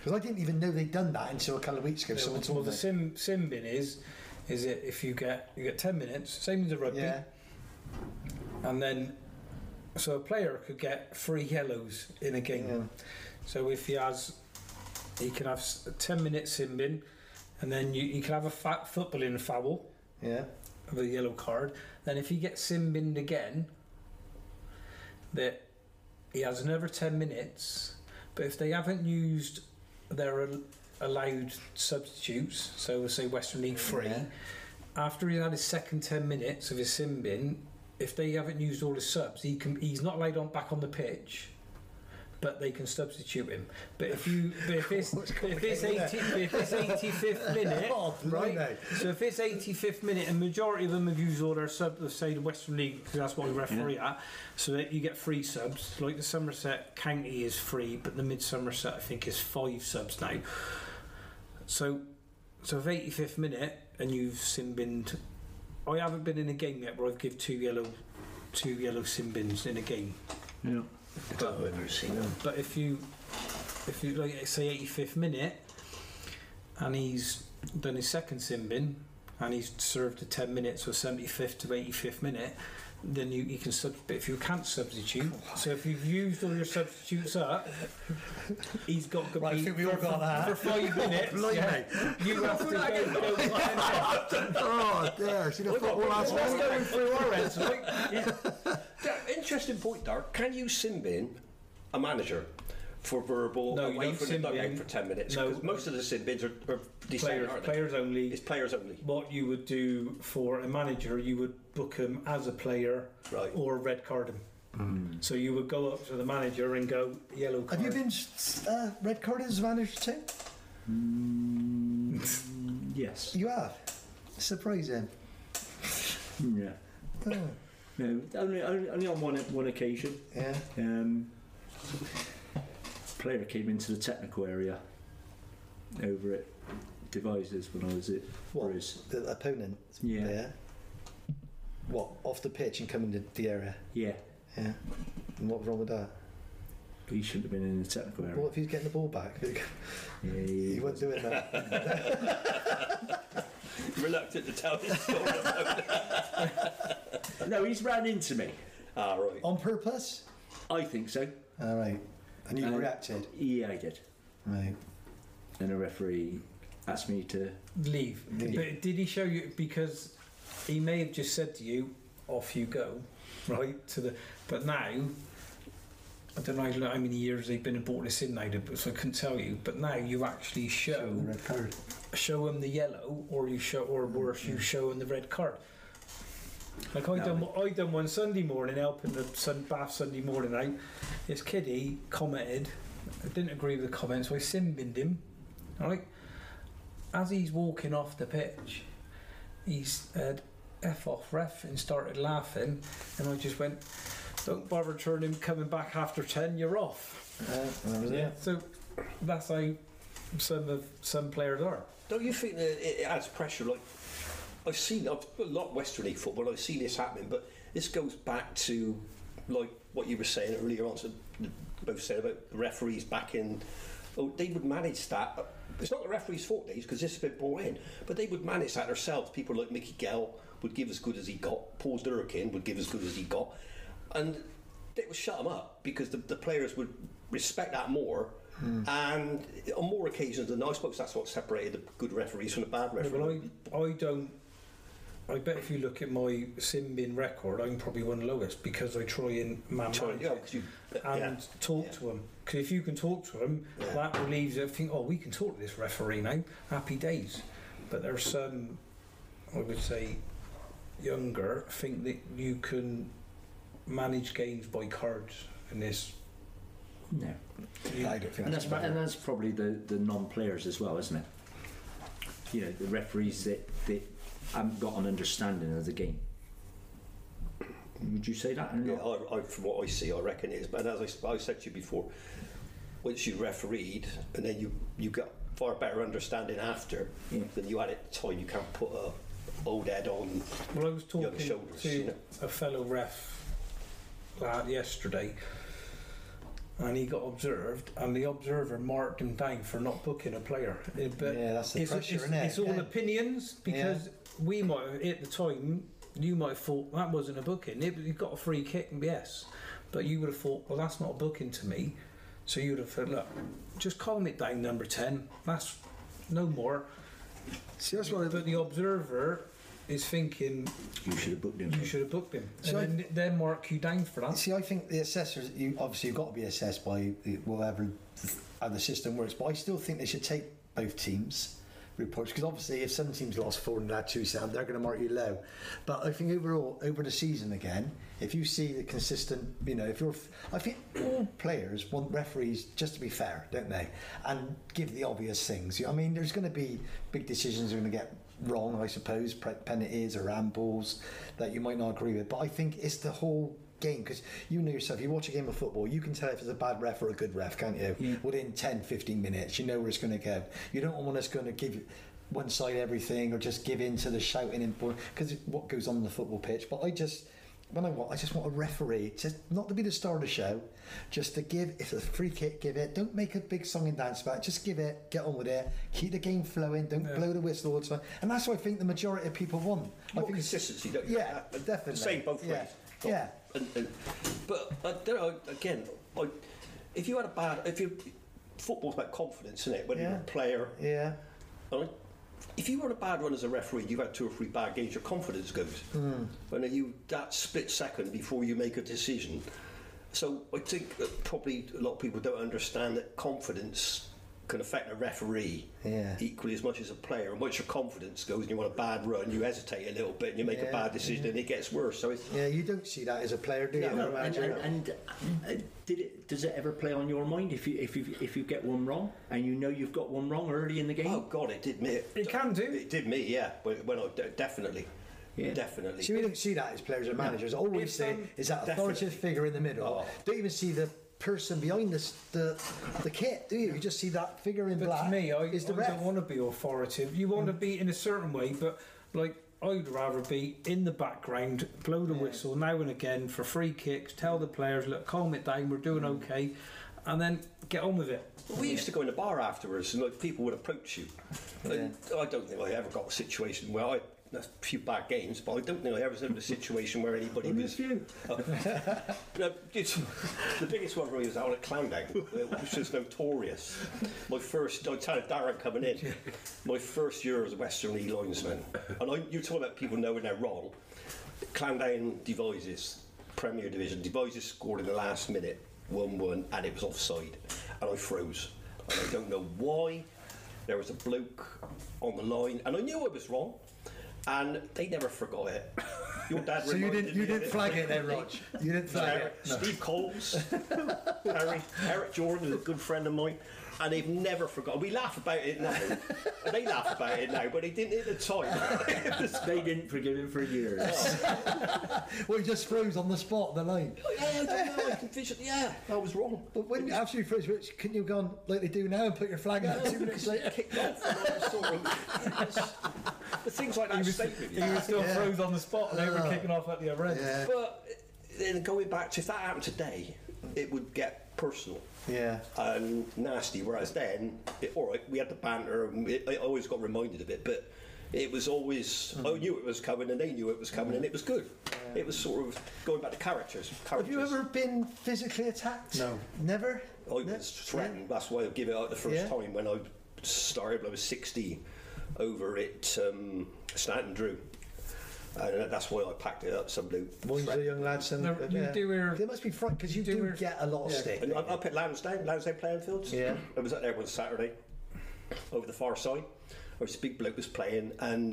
Because I didn't even know they'd done that until a couple of weeks ago. Someone told me. Well, the sin bin is it if you get 10 minutes, same as the rugby. Yeah. And then... So a player could get 3 yellows in a game. Yeah. So if he can have a 10-minute sin bin, and then he can have a footballing foul. Yeah. With a yellow card. Then if he gets sin binned again, that he has another 10 minutes. But if they haven't used their allowed substitutes, so we'll say Western League 3, after he's had his second 10 minutes of his sin bin. If they haven't used all his subs, he's not laid on back on the pitch, but they can substitute him. But if it's 85th minute, right? So if it's 85th minute, and majority of them have used all their subs, say the Western League, because that's what we referee at. So that you get 3 subs. Like the Somerset County is 3, but the Mid Somerset I think is 5 subs now. So if 85th minute and you've sin binned. I haven't been in a game yet where I've given 2 yellow sin bins in a game. Yeah, I've never seen them. But if you like say 85th minute, and he's done his second sin bin, and he's served the 10 minutes or 75th to 85th minute, then you can substitute. But if you can't substitute, so if you've used all your substitutes up, he's got to be for 5 minutes. You have to go. Oh, there! So you've got all that's going through our heads. Interesting point, Dark. Can you sin bin a manager for verbal away from the dugout for 10 minutes? Because most of the sin bins are players only. It's players only. What you would do for a manager, you would book him as a player, right, or red card him. Mm. So you would go up to the manager and go yellow card. Have you been red carded as a manager too? Mm, yes. You have? Surprising. Yeah. Oh. No, only on one occasion. Yeah. Player came into the technical area over at Devices when I was at Fry's. The opponent? Yeah. There. What, off the pitch and coming to the area? Yeah. Yeah. And what's wrong with that? But he shouldn't have been in the technical area. Well, if he's getting the ball back, he wasn't doing that. Reluctant to tell his story about No, he's ran into me. Ah, right. On purpose? I think so. All right. And you reacted? Yeah, I did. Right. And the referee asked me to leave. But did he show you? Because he may have just said to you, "Off you go," right? But now. I don't know how many years they've been in Portland in now, so I couldn't tell you. But now you actually show them the yellow, or you show, or worse, you show them the red card. Like I done one Sunday morning, helping the Bath Sunday morning out. This kiddie commented. I didn't agree with the comment, so I sin-binned him. Right, as he's walking off the pitch, he said "F off, ref," and started laughing, and I just went, "Don't bother turning, coming back after 10, you're off." So that's how some players are. Don't you think that it adds pressure? Like, I've a lot of Western League football, I see this happening, but this goes back to like what you were saying earlier on, so both said about the referees back in. Oh, they would manage that. It's not the referee's fault, these, because this has been brought in, but they would manage that themselves. People like Mickey Gale would give as good as he got. Paul Durkin would give as good as he got. And it would shut them up because the players would respect that more. And on more occasions than I suppose that's what separated the good referees from the bad referees. No, I bet if you look at my sin bin record, I'm probably one of the lowest because I try and talk to them. Because if you can talk to them, that relieves everything. Oh, we can talk to this referee now. Happy days. But there's some, I would say, younger think that you can manage games by cards in this. No. I don't think that's probably the non-players as well, isn't it? You know, the referees that haven't got an understanding of the game. Would you say that? Yeah, from what I see, I reckon it is. But as I said to you before, once you refereed and then you got far better understanding after than you had at the time. You can't put a old head on. Well, I was talking to a fellow ref lad yesterday, and he got observed, and the observer marked him down for not booking a player. But yeah, that's the pressure, isn't it? It's all opinions because. We might at the time, you might have thought that wasn't a booking. You got a free kick, and yes, but you would have thought, well, that's not a booking to me. So you would have thought, look, just calm it down, number 10. That's no more. See, that's what. But the observer is thinking you should have booked him. You should have booked him, so and then mark you down for that. See, I think the assessors, you've got to be assessed by whatever other system works. But I still think they should take both teams. Reports, because obviously if some teams lost 4 and had 2 sound, they're going to mark you low. But I think overall, over the season again, if you see the consistent, I think all players want referees just to be fair, don't they? And give the obvious things. I mean, there's going to be big decisions you're going to get wrong, I suppose, penalties or handballs that you might not agree with. But I think it's the whole game, because you know yourself, you watch a game of football, you can tell if it's a bad ref or a good ref, can't you? Within 10-15 minutes you know where it's going to go. You don't want us going to give one side everything or just give in to the shouting and because what goes on the football pitch. But I just want a referee not to be the star of the show, just to give. If it's a free kick, give it. Don't make a big song and dance about it. Just give it, get on with it, keep the game flowing, don't blow the whistle all the time. And that's what I think the majority of people want. More I think consistency, don't you? Yeah, definitely. Same both ways. Yeah. But, if you had a bad, football's about confidence, isn't it? When you're a player, if you were on a bad run as a referee, you've had 2 or 3 bad games, your confidence goes. When you that split second before you make a decision. So I think probably a lot of people don't understand that confidence can affect a referee equally as much as a player. And once your confidence goes and you're on a bad run, you hesitate a little bit and you make a bad decision and it gets worse. So it's, you don't see that as a player, do you? No, does it ever play on your mind if you get one wrong and you know you've got one wrong early in the game? Oh God, it did me. It can do. It did me, yeah. Definitely. Yeah. Definitely. So we don't see that as players or managers. All we see is that authoritative figure in the middle. Oh. Don't even see the person behind the kit, do you? You just see that figure in black. To me, I don't want to be authoritative. You want to be in a certain way, but like I'd rather be in the background, blow the whistle now and again for free kicks, tell the players, look, calm it down, we're doing okay, and then get on with it. Well, we used to go in the bar afterwards and like, people would approach you. I don't think I ever got a situation where I a few bad games, but I don't think I ever had a situation where anybody was. No, the biggest one really was out at Clandown, which was notorious. My first, I tell Darren coming in, my first year as a Western League linesman, and you're talking about people knowing they're wrong. Clandown Devizes, Premier Division, Devizes scored in the last minute, 1-1, and it was offside, and I froze, and I don't know why. There was a bloke on the line, and I knew I was wrong. And they never forgot it. Your dad so you didn't flag it then, Rog? You didn't flag it? No. Steve Coles, Eric Jordan is a good friend of mine, and they've never forgotten. We laugh about it now. They laugh about it now, but they didn't at the time. They didn't forgive him for years. Well, he just froze on the spot, the line. Oh, yeah, I don't know, I can visually, yeah, I was wrong. But when after you froze, Rich, couldn't you have gone like they do now and put your flag out 2 minutes later? Kicked off and things like that. He was still froze on the spot and they were kicking off at the other end. Yeah. But then going back to if that happened today, it would get personal. Yeah. And nasty. Whereas then, alright, we had the banter and I always got reminded of it, but it was always, I knew it was coming and they knew it was coming and it was good. It was sort of going back to characters. Have you ever been physically attacked? No. Never? I was threatened. That's why I gave it out the first time when I started when I was 16. Over at Stanton Drew, and that's why I packed it up. Some blue. Mine's a young lad. They must be frightened because you do get a lot of stick. And up at Lansdowne playing fields. Yeah, I was up there one Saturday, over the far side. Where this big bloke was playing, and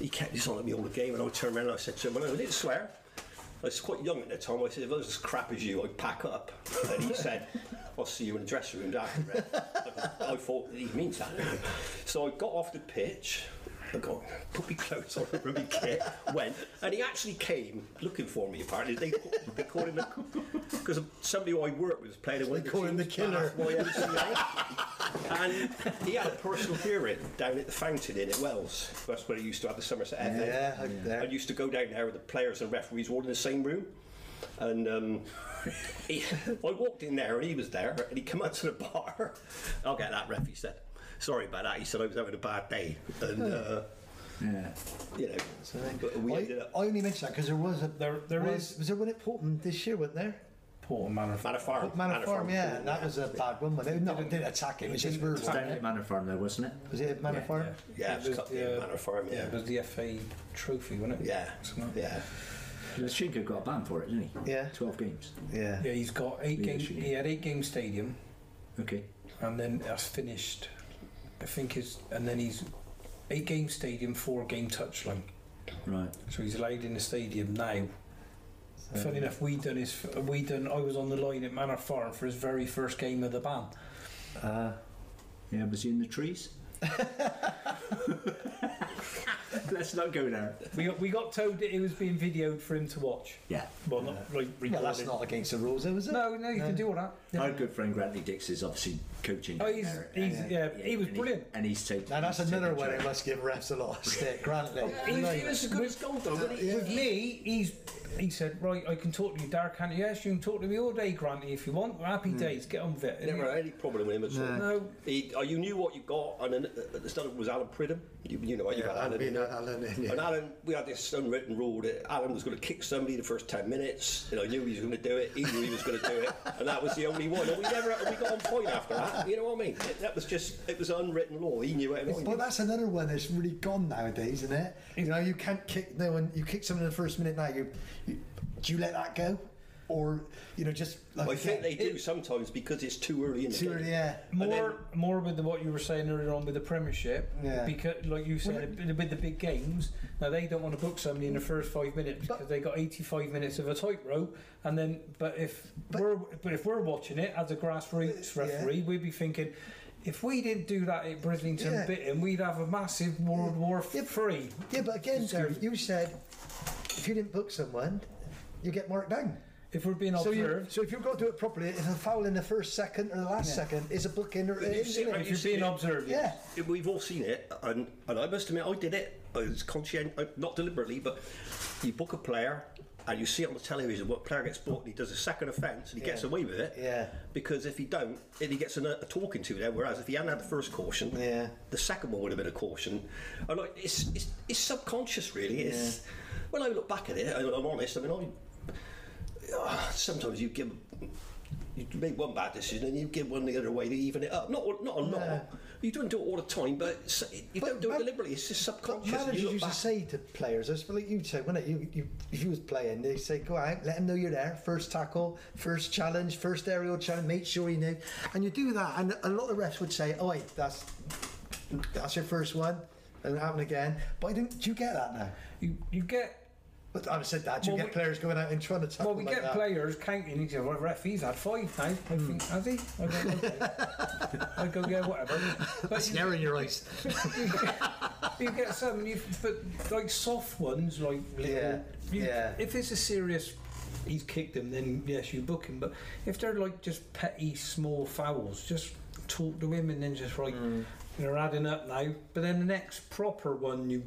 he kept this on at me all the game. And I turned around and I said to him, "Well, I didn't swear. I was quite young at the time." I said, "If I was as crap as you, I'd pack up." And he said, "I'll see you in the dressing room after that." I thought he means that. So I got off the pitch, I got puppy clothes on, a rugby kit, went, and he actually came looking for me. Apparently, they called him because somebody who I worked with was playing away. They called him the killer. And he had a personal hearing down at the Fountain Inn at Wells. That's where he used to have the Somerset FA. I used to go down there with the players and referees all in the same room. And I walked in there and he was there and he came out to the bar. "I'll get that, ref," he said. "Sorry about that," he said, "I was having a bad day." And you know, but we ended up. I only mentioned that because was there one at Portland this year, wasn't there? Portland, Manor Farm, yeah, that was a bad one, but it didn't attack it, which is rude. It was down at Manor Farm though, wasn't it? Was it at Manor Farm? Yeah, it was cut down at Manor Farm, It was the FA Trophy, wasn't it? Yeah. Lashinko got a ban for it, didn't he? Yeah. 12 games. Yeah. Yeah, he's got 8 games. He had 8 game stadium. Okay. And then that's finished. I think he's 8 game stadium, 4 game touchline. Right. So he's allowed in the stadium now. Funny enough, I was on the line at Manor Farm for his very first game of the ban. Was he in the trees? Let's not go there. We got told that it was being videoed for him to watch. Yeah. Well, not like recorded. Well, that's not against the rules, though, is it? No, you can do all that. Yeah. Our good friend Grantley Dix is obviously coaching. Oh, he was brilliant. And he's taken. Now that's another way it must give refs a lot of stick. Grantley. He was as good as gold, though. With me, he said, "Right, I can talk to you, Darren, can't you?" "Yes, you can talk to me all day, Grantley, if you want. We're happy days. Get on with it." Never had any problem with him at all. No. You knew what you got, and then the standard was Alan Pridham. You know what you got, Alan. And Alan, we had this unwritten rule that Alan was going to kick somebody the first 10 minutes, and I knew he was going to do it. He knew he was going to do it, and that was the only one. And we got on point after that. You know what I mean? It was unwritten law. He knew it. But that's another one that's really gone nowadays, isn't it? You know, you can't kick no one. You kick someone in the first minute now. Do you let that go? Or, you know, just like, well, I think they do sometimes because it's too early in the game. Yeah. More with what you were saying earlier on with the Premiership, because like you said, with the big games, now they don't want to book somebody in the first 5 minutes because they got 85 minutes of a tightrope, and then but if we're watching it as a grassroots referee, we'd be thinking, if we didn't do that at Brislington Bitton, we'd have a massive World War III. Yeah, but again, Darren, you said if you didn't book someone, you get marked down. If we're being observed. So if you've got to do it properly, if a foul in the first second or the last second is a book in or if you're being observed. Yeah. We've all seen it, and I must admit I did it. I was conscientious, not deliberately, but you book a player and you see on the television what player gets booked and he does a second offence and he gets away with it. Yeah. Because if he gets a talking to there, whereas if he hadn't had the first caution, the second one would have been a caution. And like, it's subconscious really. It's when I look back at it, I'm honest, I mean sometimes you make one bad decision and you give one the other way to even it up. Not a lot. You don't do it all the time, but don't do it deliberately. It's just subconscious. Managers used to say to players, I suppose, like you'd say, wouldn't it? You, if you was playing, they say, go out, let him know you're there. First tackle, first challenge, first aerial challenge. Make sure he knows. And you do that, and a lot of refs would say, "Oh, wait, that's your first one, and it happened again." But do you get that now? You get. But I've said that you get players going out in front of tackle. Well, we like get that. Players counting each other. Well, ref, he's had five now. Has he? I go, yeah, whatever. That's an error in your eyes. You get some, but like soft ones, like if it's a serious, he's kicked him, then yes, you book him. But if they're like just petty, small fouls, just talk to him and then just they're adding up now. But then the next proper one you.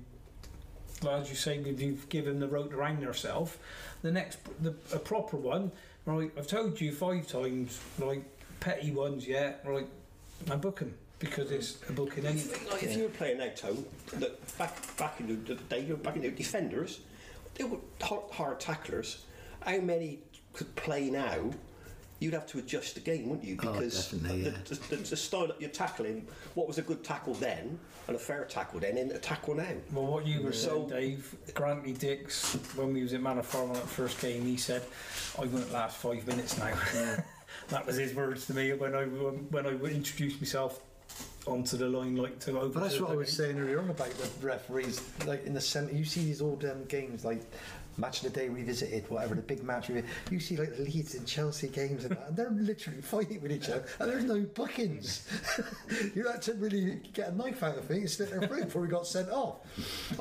As you say, if you've given the rope around yourself, a proper one, right? I've told you 5 times, right? Petty ones, right? I book them because it's a booking anyway. Like if you were playing out, Tone, look, back in the day, back in the defenders, they were hard tacklers. How many could play now? You'd have to adjust the game, wouldn't you? Because the style that you're tackling, what was a good tackle then and a fair tackle then and a tackle now. Well, what you were saying, Dave, Grantley Dix, when we was at Manor Farm on that first game, he said, I won't last 5 minutes now. That was his words to me when I introduced myself onto the line, like to over. But that's what I was saying earlier on about the referees, like in the centre. You see these old games, like Match of the Day revisited, whatever the big match. You see like the Leeds and Chelsea games and that, and they're literally fighting with each other, and there's no bookings. You had to really get a knife out of it and slit their throat before we got sent off.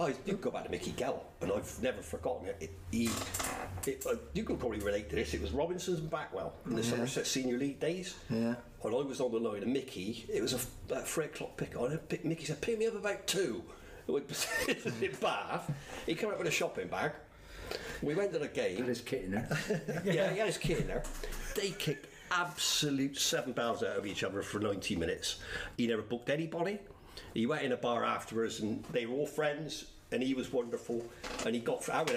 I do go back to Mickey Gale, and I've never forgotten it. You can probably relate to this. It was Robinson's and Backwell in the Somerset Senior League days. Yeah. When I was on the line, and Mickey, it was a 3 o'clock pick on him. Mickey said, pick me up about 2. It was in Bath. He came up with a shopping bag. We went to the game. He had his kit in there. He had his kit in there. They kicked absolute 7 pounds out of each other for 90 minutes. He never booked anybody. He went in a bar afterwards and they were all friends. And he was wonderful, and he got through that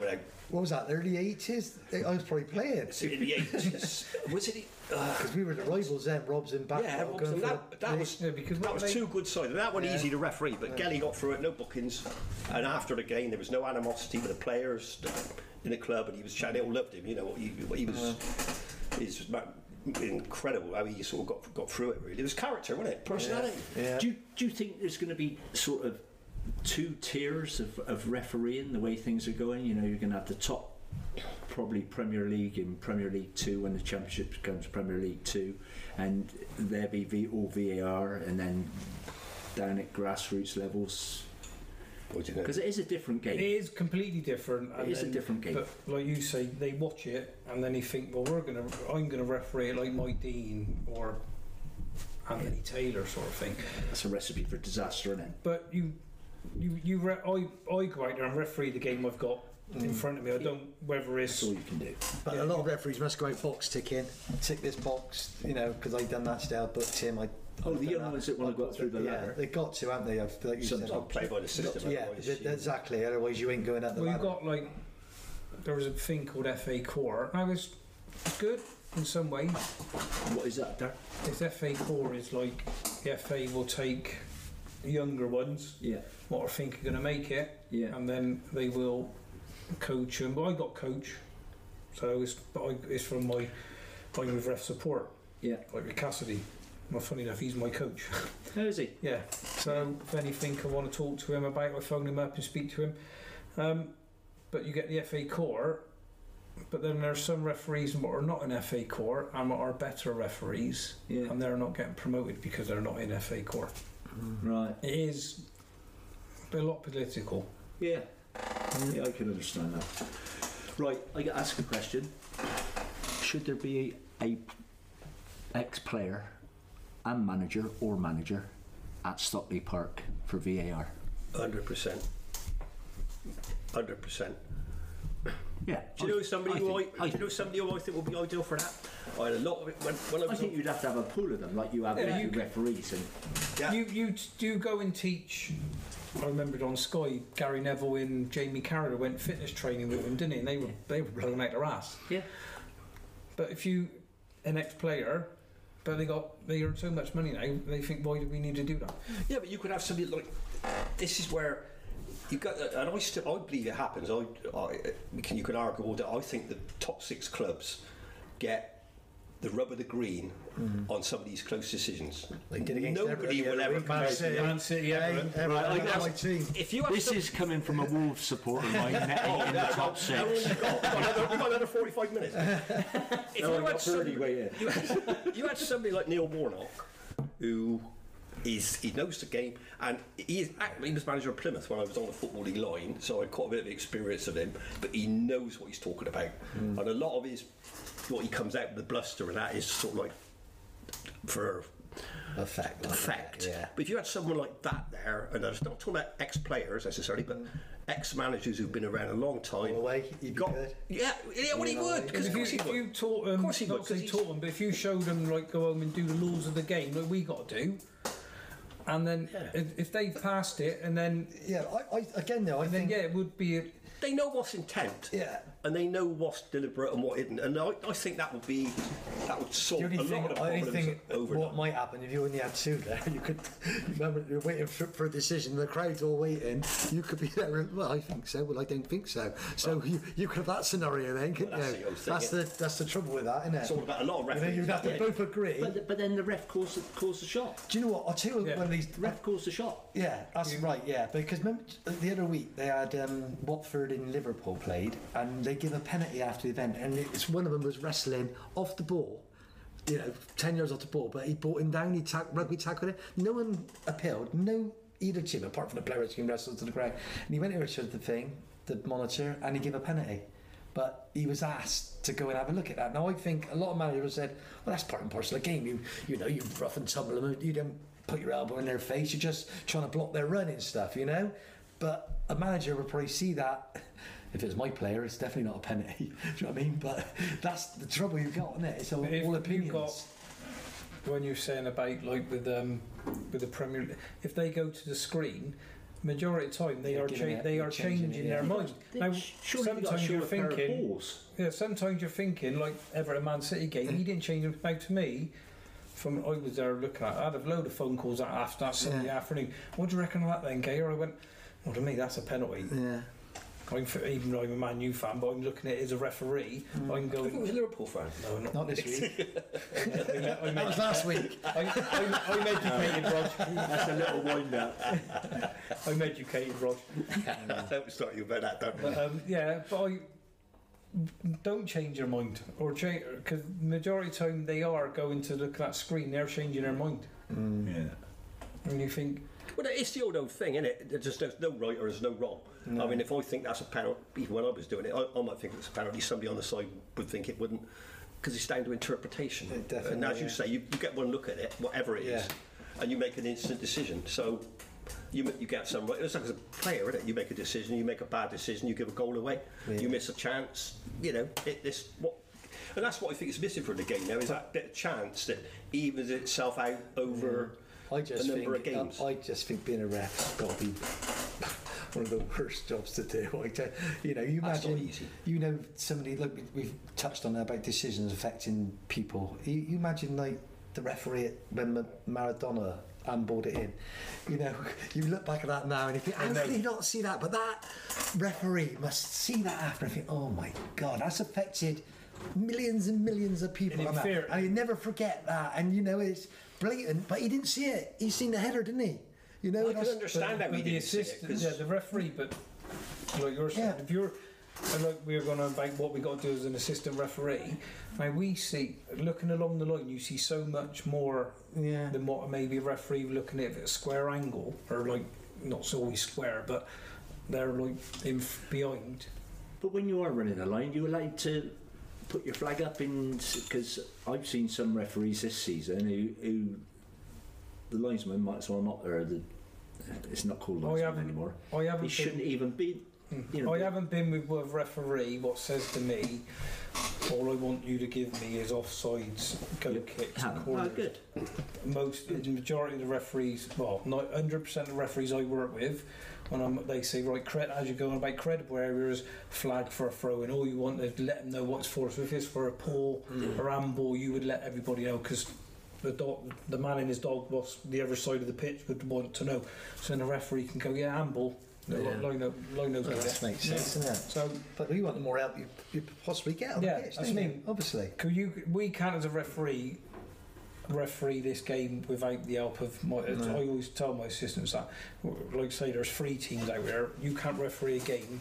without. What was that? Early 80s. I was probably playing. In the 80s, was it? Because we were the rivals then, Robs and Back. Yeah, Robs and that was two good sides. That one easy to referee, but Gelly got through it, no bookings. And after the game, there was no animosity with the players in the club, and he was chatting. They all loved him. You know what he was. His incredible how he sort of got through it. Really, it was character, wasn't it? Personality. Yeah. Yeah. Do you think there's going to be sort of 2 tiers of refereeing the way things are going? You know, you're going to have the top, probably Premier League and Premier League 2 when the Championship becomes Premier League 2, and there be all VAR, and then down at grassroots levels. Because it is a different game. It is completely different. But like you say, they watch it and then they think, well, I'm going to referee it like Mike Dean or Anthony Taylor sort of thing. That's a recipe for disaster, isn't it? But I go out there and referee the game I've got in front of me. I don't whether it's that's all you can do. But a lot of referees must go out box ticking. Tick this box, you know, because I've done that today. I booked him. The young ones that want to go through the ladder. Yeah, they got to, haven't they? I've played by the system. Yeah, exactly. Otherwise, you ain't going at the ladder. Well, you got like there was a thing called FA Corps. I was good in some way. What is that? This FA Corps is like the FA will take. Younger ones, what I think are going to make it, and then they will coach them. But I got coach, so it's from my time with ref support, like with Cassidy. Well, funny enough, he's my coach. How is he? Yeah. So if anything I want to talk to him about, I phone him up and speak to him. But you get the FA Corps, but then there's some referees that are not in FA Corps and are better referees, and they're not getting promoted because they're not in FA Corps. Right, it is a lot political. Yeah, I can understand that. Right, I got asked a question. Should there be a ex-player and manager or manager at Stockley Park for VAR? 100%. 100%. Yeah. Do you know somebody who I think would be ideal for that? I had a lot of it when I think you'd have to have a pool of them, like you have referees and. Yeah. You do go and teach. I remembered on Sky, Gary Neville and Jamie Carragher went fitness training with him, didn't he? And they were blowing out their ass. Yeah. But if you an ex-player, but they earn so much money now, they think, why do we need to do that? Yeah, but you could have somebody like this is where. You've got, and I believe it happens. You can argue all that. I think the top six clubs get the rub of the green on some of these close decisions. They did against nobody will ever come out. Man City, if you have this is coming from a Wolves supporter, my net in the top six. We've got another 45 minutes. You had somebody like Neil Warnock, who. He knows the game, and he was manager of Plymouth when I was on the Football League line, so I had quite a bit of experience of him, but he knows what he's talking about. Mm. And a lot of what he comes out with the bluster and that is sort of like for effect. Yeah. But if you had someone like that there, and I was not talking about ex-players necessarily, but ex-managers who've been around a long time. He would, because of course he would. Of course he would, but if you showed them, like, go home and do the laws of the game that we got to do, and then if they've passed it, and then I think it would be. They know what's intent, and they know what's deliberate and what isn't, and I think that would solve a lot of problems. I think what might happen if you only had two there, you could remember you're waiting for a decision, the crowd's all waiting. You could be there. And, well, I think so. Well, I don't think so. So you could have that scenario then, couldn't you? That's the trouble with that, isn't it? It's all about a lot of referees. You'd have to both agree, but then the ref calls the shot. Do you know what? I'll tell you when these ref calls the shot. Yeah, that's right. Yeah, because remember the other week they had Watford in Liverpool played, and they give a penalty after the event, and it's one of them was wrestling off the ball, 10 yards off the ball, but he brought him down, rugby tackled him, no one appealed, no either team apart from the player who wrestled to the ground, and he went over to the thing, the monitor, and he gave a penalty, but he was asked to go and have a look at that. Now I think a lot of managers said, well, that's part and parcel of the game, you rough and tumble them, you don't put your elbow in their face, you're just trying to block their running stuff, but a manager would probably see that. If it's my player, it's definitely not a penalty. Do you know what I mean? But that's the trouble you've got, isn't it? It's all opinions. When you're saying about, like, with the Premier League, if they go to the screen, majority of the time they are changing their mind. Now, sometimes you're thinking, like Everton Man City game, he didn't change them. Now, to me, I was there looking at it, I had a load of phone calls after that Sunday afternoon. What do you reckon of that then, Gay? Or I went, well, to me, that's a penalty. Yeah. Even though I'm a Man U fan, but I'm looking at it as a referee. I'm going. I think it was a Liverpool fan. No, not this week. That was last week. I'm educated, Rod. That's a little wind up. I'm educated, Rod. Don't start you about that, don't we? But don't change your mind, because majority of the time they are going to look at that screen. They're changing their mind. And you think. Well, it's the old thing, isn't it? There's no right or there's no wrong. No. I mean, if I think that's a penalty, even when I was doing it, I might think it's a penalty. Somebody on the side would think it wouldn't, because it's down to interpretation. And as you say, you get one look at it, whatever it is, and you make an instant decision. So you get some right. It's like as a player, isn't it? You make a decision, you make a bad decision, you give a goal away, you miss a chance. And that's what I think is missing from the game now is that bit of chance that evens itself out over. I just think being a ref has got to be one of the worst jobs to do. You imagine, somebody, look, we've touched on that about decisions affecting people. You imagine, like, the referee when Maradona handballed it in. You look back at that now and you think, how did he not see that? But that referee must see that after and think, oh my God, that's affected millions and millions of people. And you never forget that. And, it's blatant, but he didn't see it. He seen the header, didn't he? I can understand that we didn't see it. The referee, but like you're saying, if you're, and like we were going to bank, what we got to do as an assistant referee. Now we see looking along the line, you see so much more than what maybe a referee looking at a square angle, or like not so always square, but they're like in behind. But when you are running a line, you like to put your flag up, in because I've seen some referees this season who the linesman might as well not, or the, it's not called linesman anymore. He shouldn't even be. You know, I haven't been with a referee what says to me, all I want you to give me is offsides, go kicks and corners. Oh, good. The majority of the referees, well, not 100% of the referees I work with, when they say, right, as you're going about credible areas, flag for a throw-in. All you want is let them know what's for. So if it's for a pull or handball, you would let everybody know, because the man and his dog was the other side of the pitch would want to know. So then the referee can go, yeah, handball. Line those that makes sense, doesn't it? So, but we want the more help you possibly get on the pitch, that's you? Obviously. Because we can't, as a referee this game without the help of my... I always tell my assistants that, like say, there's three teams out there, you can't referee a game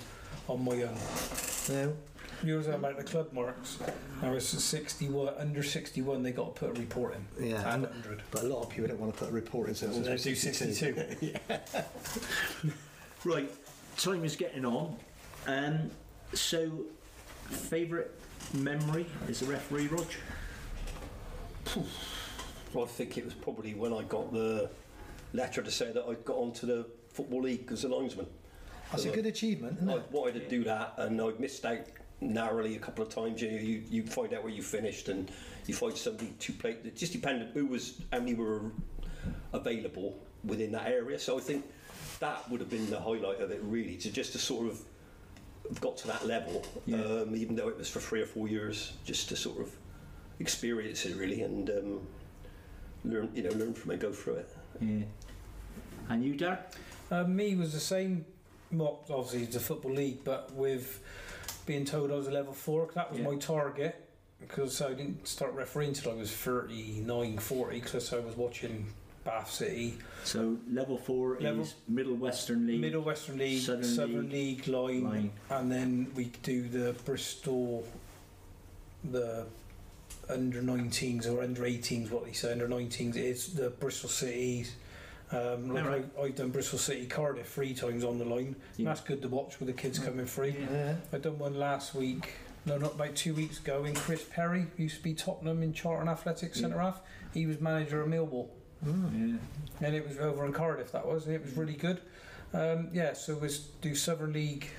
on my own. No. You were talking about the club marks. Now it's 61, under 61, they got to put a report in. Yeah. And 100. But a lot of people don't want to put a report in, so they do 62. Yeah. Right, time is getting on. So, favourite memory as a referee, Rog? Well, I think it was probably when I got the letter to say that I'd got onto the Football League as a linesman. That's a good achievement, isn't it? I wanted to do that, and I'd missed out narrowly a couple of times. You find out where you finished, and you find somebody to play. It just depended how many were available within that area. So I think that would have been the highlight of it, really, to sort of have got to that level, even though it was for 3 or 4 years, just to sort of experience it, really, and learn from it, go through it. Yeah. And you, Darren? Me was the same, well, obviously it's a Football League, but with being told I was a level 4, because that was my target, because I didn't start refereeing until I was 39, 40, because I was watching Bath City. So level 4 is Middle Western League, Southern League line, and then we do the Bristol, the under-19s or under-18s, what they say, under-19s is the Bristol Cities. I've done Bristol City, Cardiff 3 times on the line. Yeah. That's good to watch with the kids coming free. Yeah. I done one last week. No, not about 2 weeks ago. In Chris Perry, used to be Tottenham in Charlton Athletic centre half. He was manager of Millwall. Mm. Yeah. And it was over in Cardiff, that was, and it was really good. So we do Southern League,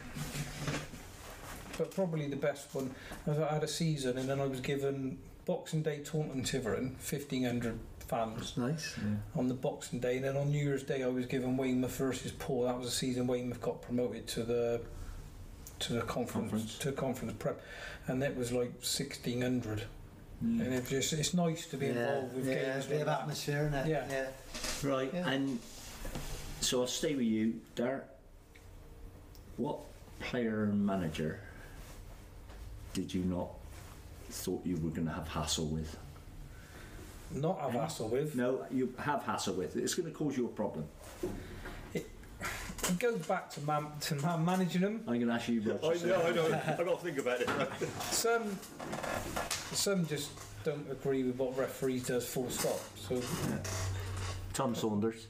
but probably the best one. I had a season, and then I was given Boxing Day Taunton Tiverton, 1,500 fans. That's nice. Yeah. On the Boxing Day, and then on New Year's Day I was given Weymouth versus Paul. That was a season Weymouth got promoted to the conference prep, and that was like 1,600. Mm. And it's nice to be involved with games. Yeah, a bit of atmosphere, isn't it? Yeah. Right, and so I'll stay with you, Darren. What player and manager did you not thought you were going to have hassle with? Not have hassle with? No, you have hassle with. It's going to cause you a problem. It goes back to man managing them. I'm going to ask you about it. I don't think about it. Some just don't agree with what referees does, full stop. So, Tom Saunders.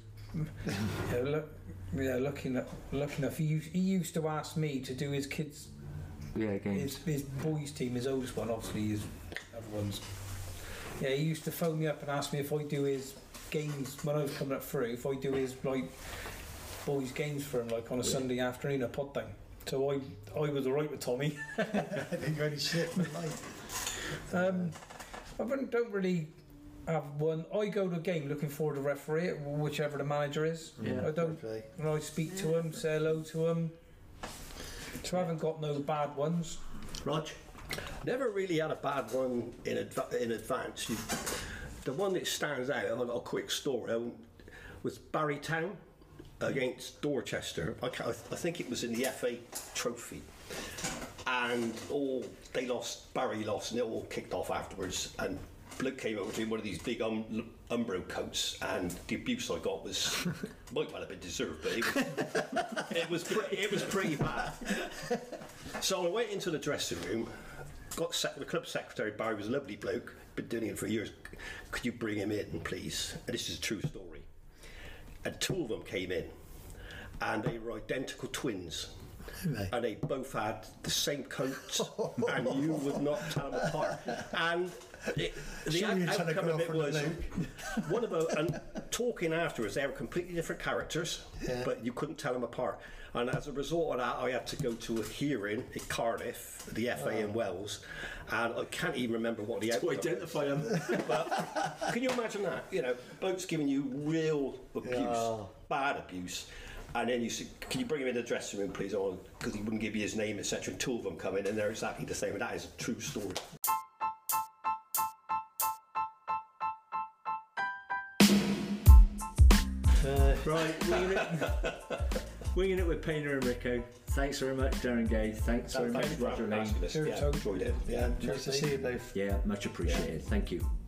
Lucky enough, he used to ask me to do his kids. Yeah, games. His boys' team, his oldest one, obviously, his other ones. Yeah, he used to phone me up and ask me if I do his games when I was coming up through. If I do his boys' games for him, on a Sunday afternoon, a pod down. So I was alright with Tommy. I didn't go any shit for life. I don't really have one. I go to a game looking forward to referee it, whichever the manager is. Yeah, I don't. Perfectly. I speak to him, say hello to him. So I haven't got no bad ones. Rog, never really had a bad one in advance. The one that stands out, I've got a quick story. Was Barrytown against Dorchester. I think it was in the FA Trophy. And Barry lost, and it all kicked off afterwards. And bloke came up in one of these big Umbro coats, and the abuse I got was might well have been deserved, but it was pretty bad. So I went into the dressing room, got the club secretary. Barry was a lovely bloke, been doing it for years. Could you bring him in, please? And this is a true story. And two of them came in, and they were identical twins. and they both had the same coats, and you would not tell them apart. And the outcome of it was one of and talking afterwards, they were completely different characters, but you couldn't tell them apart. And as a result of that, I had to go to a hearing in Cardiff, the FA in Wales, and I can't even remember what the outcome was. To identify them. But can you imagine that? You know, blokes giving you real abuse, bad abuse. And then you said, can you bring him in the dressing room, please? Because he wouldn't give you his name, etc. And two of them come in, and they're exactly the same. And that is a true story. Right, winging it with Painter and Rico. Thanks very much, Darren Gay. Thanks very much, Roger Lane. Enjoyed it. Nice to see you both. Yeah, much appreciated. Yeah. Thank you.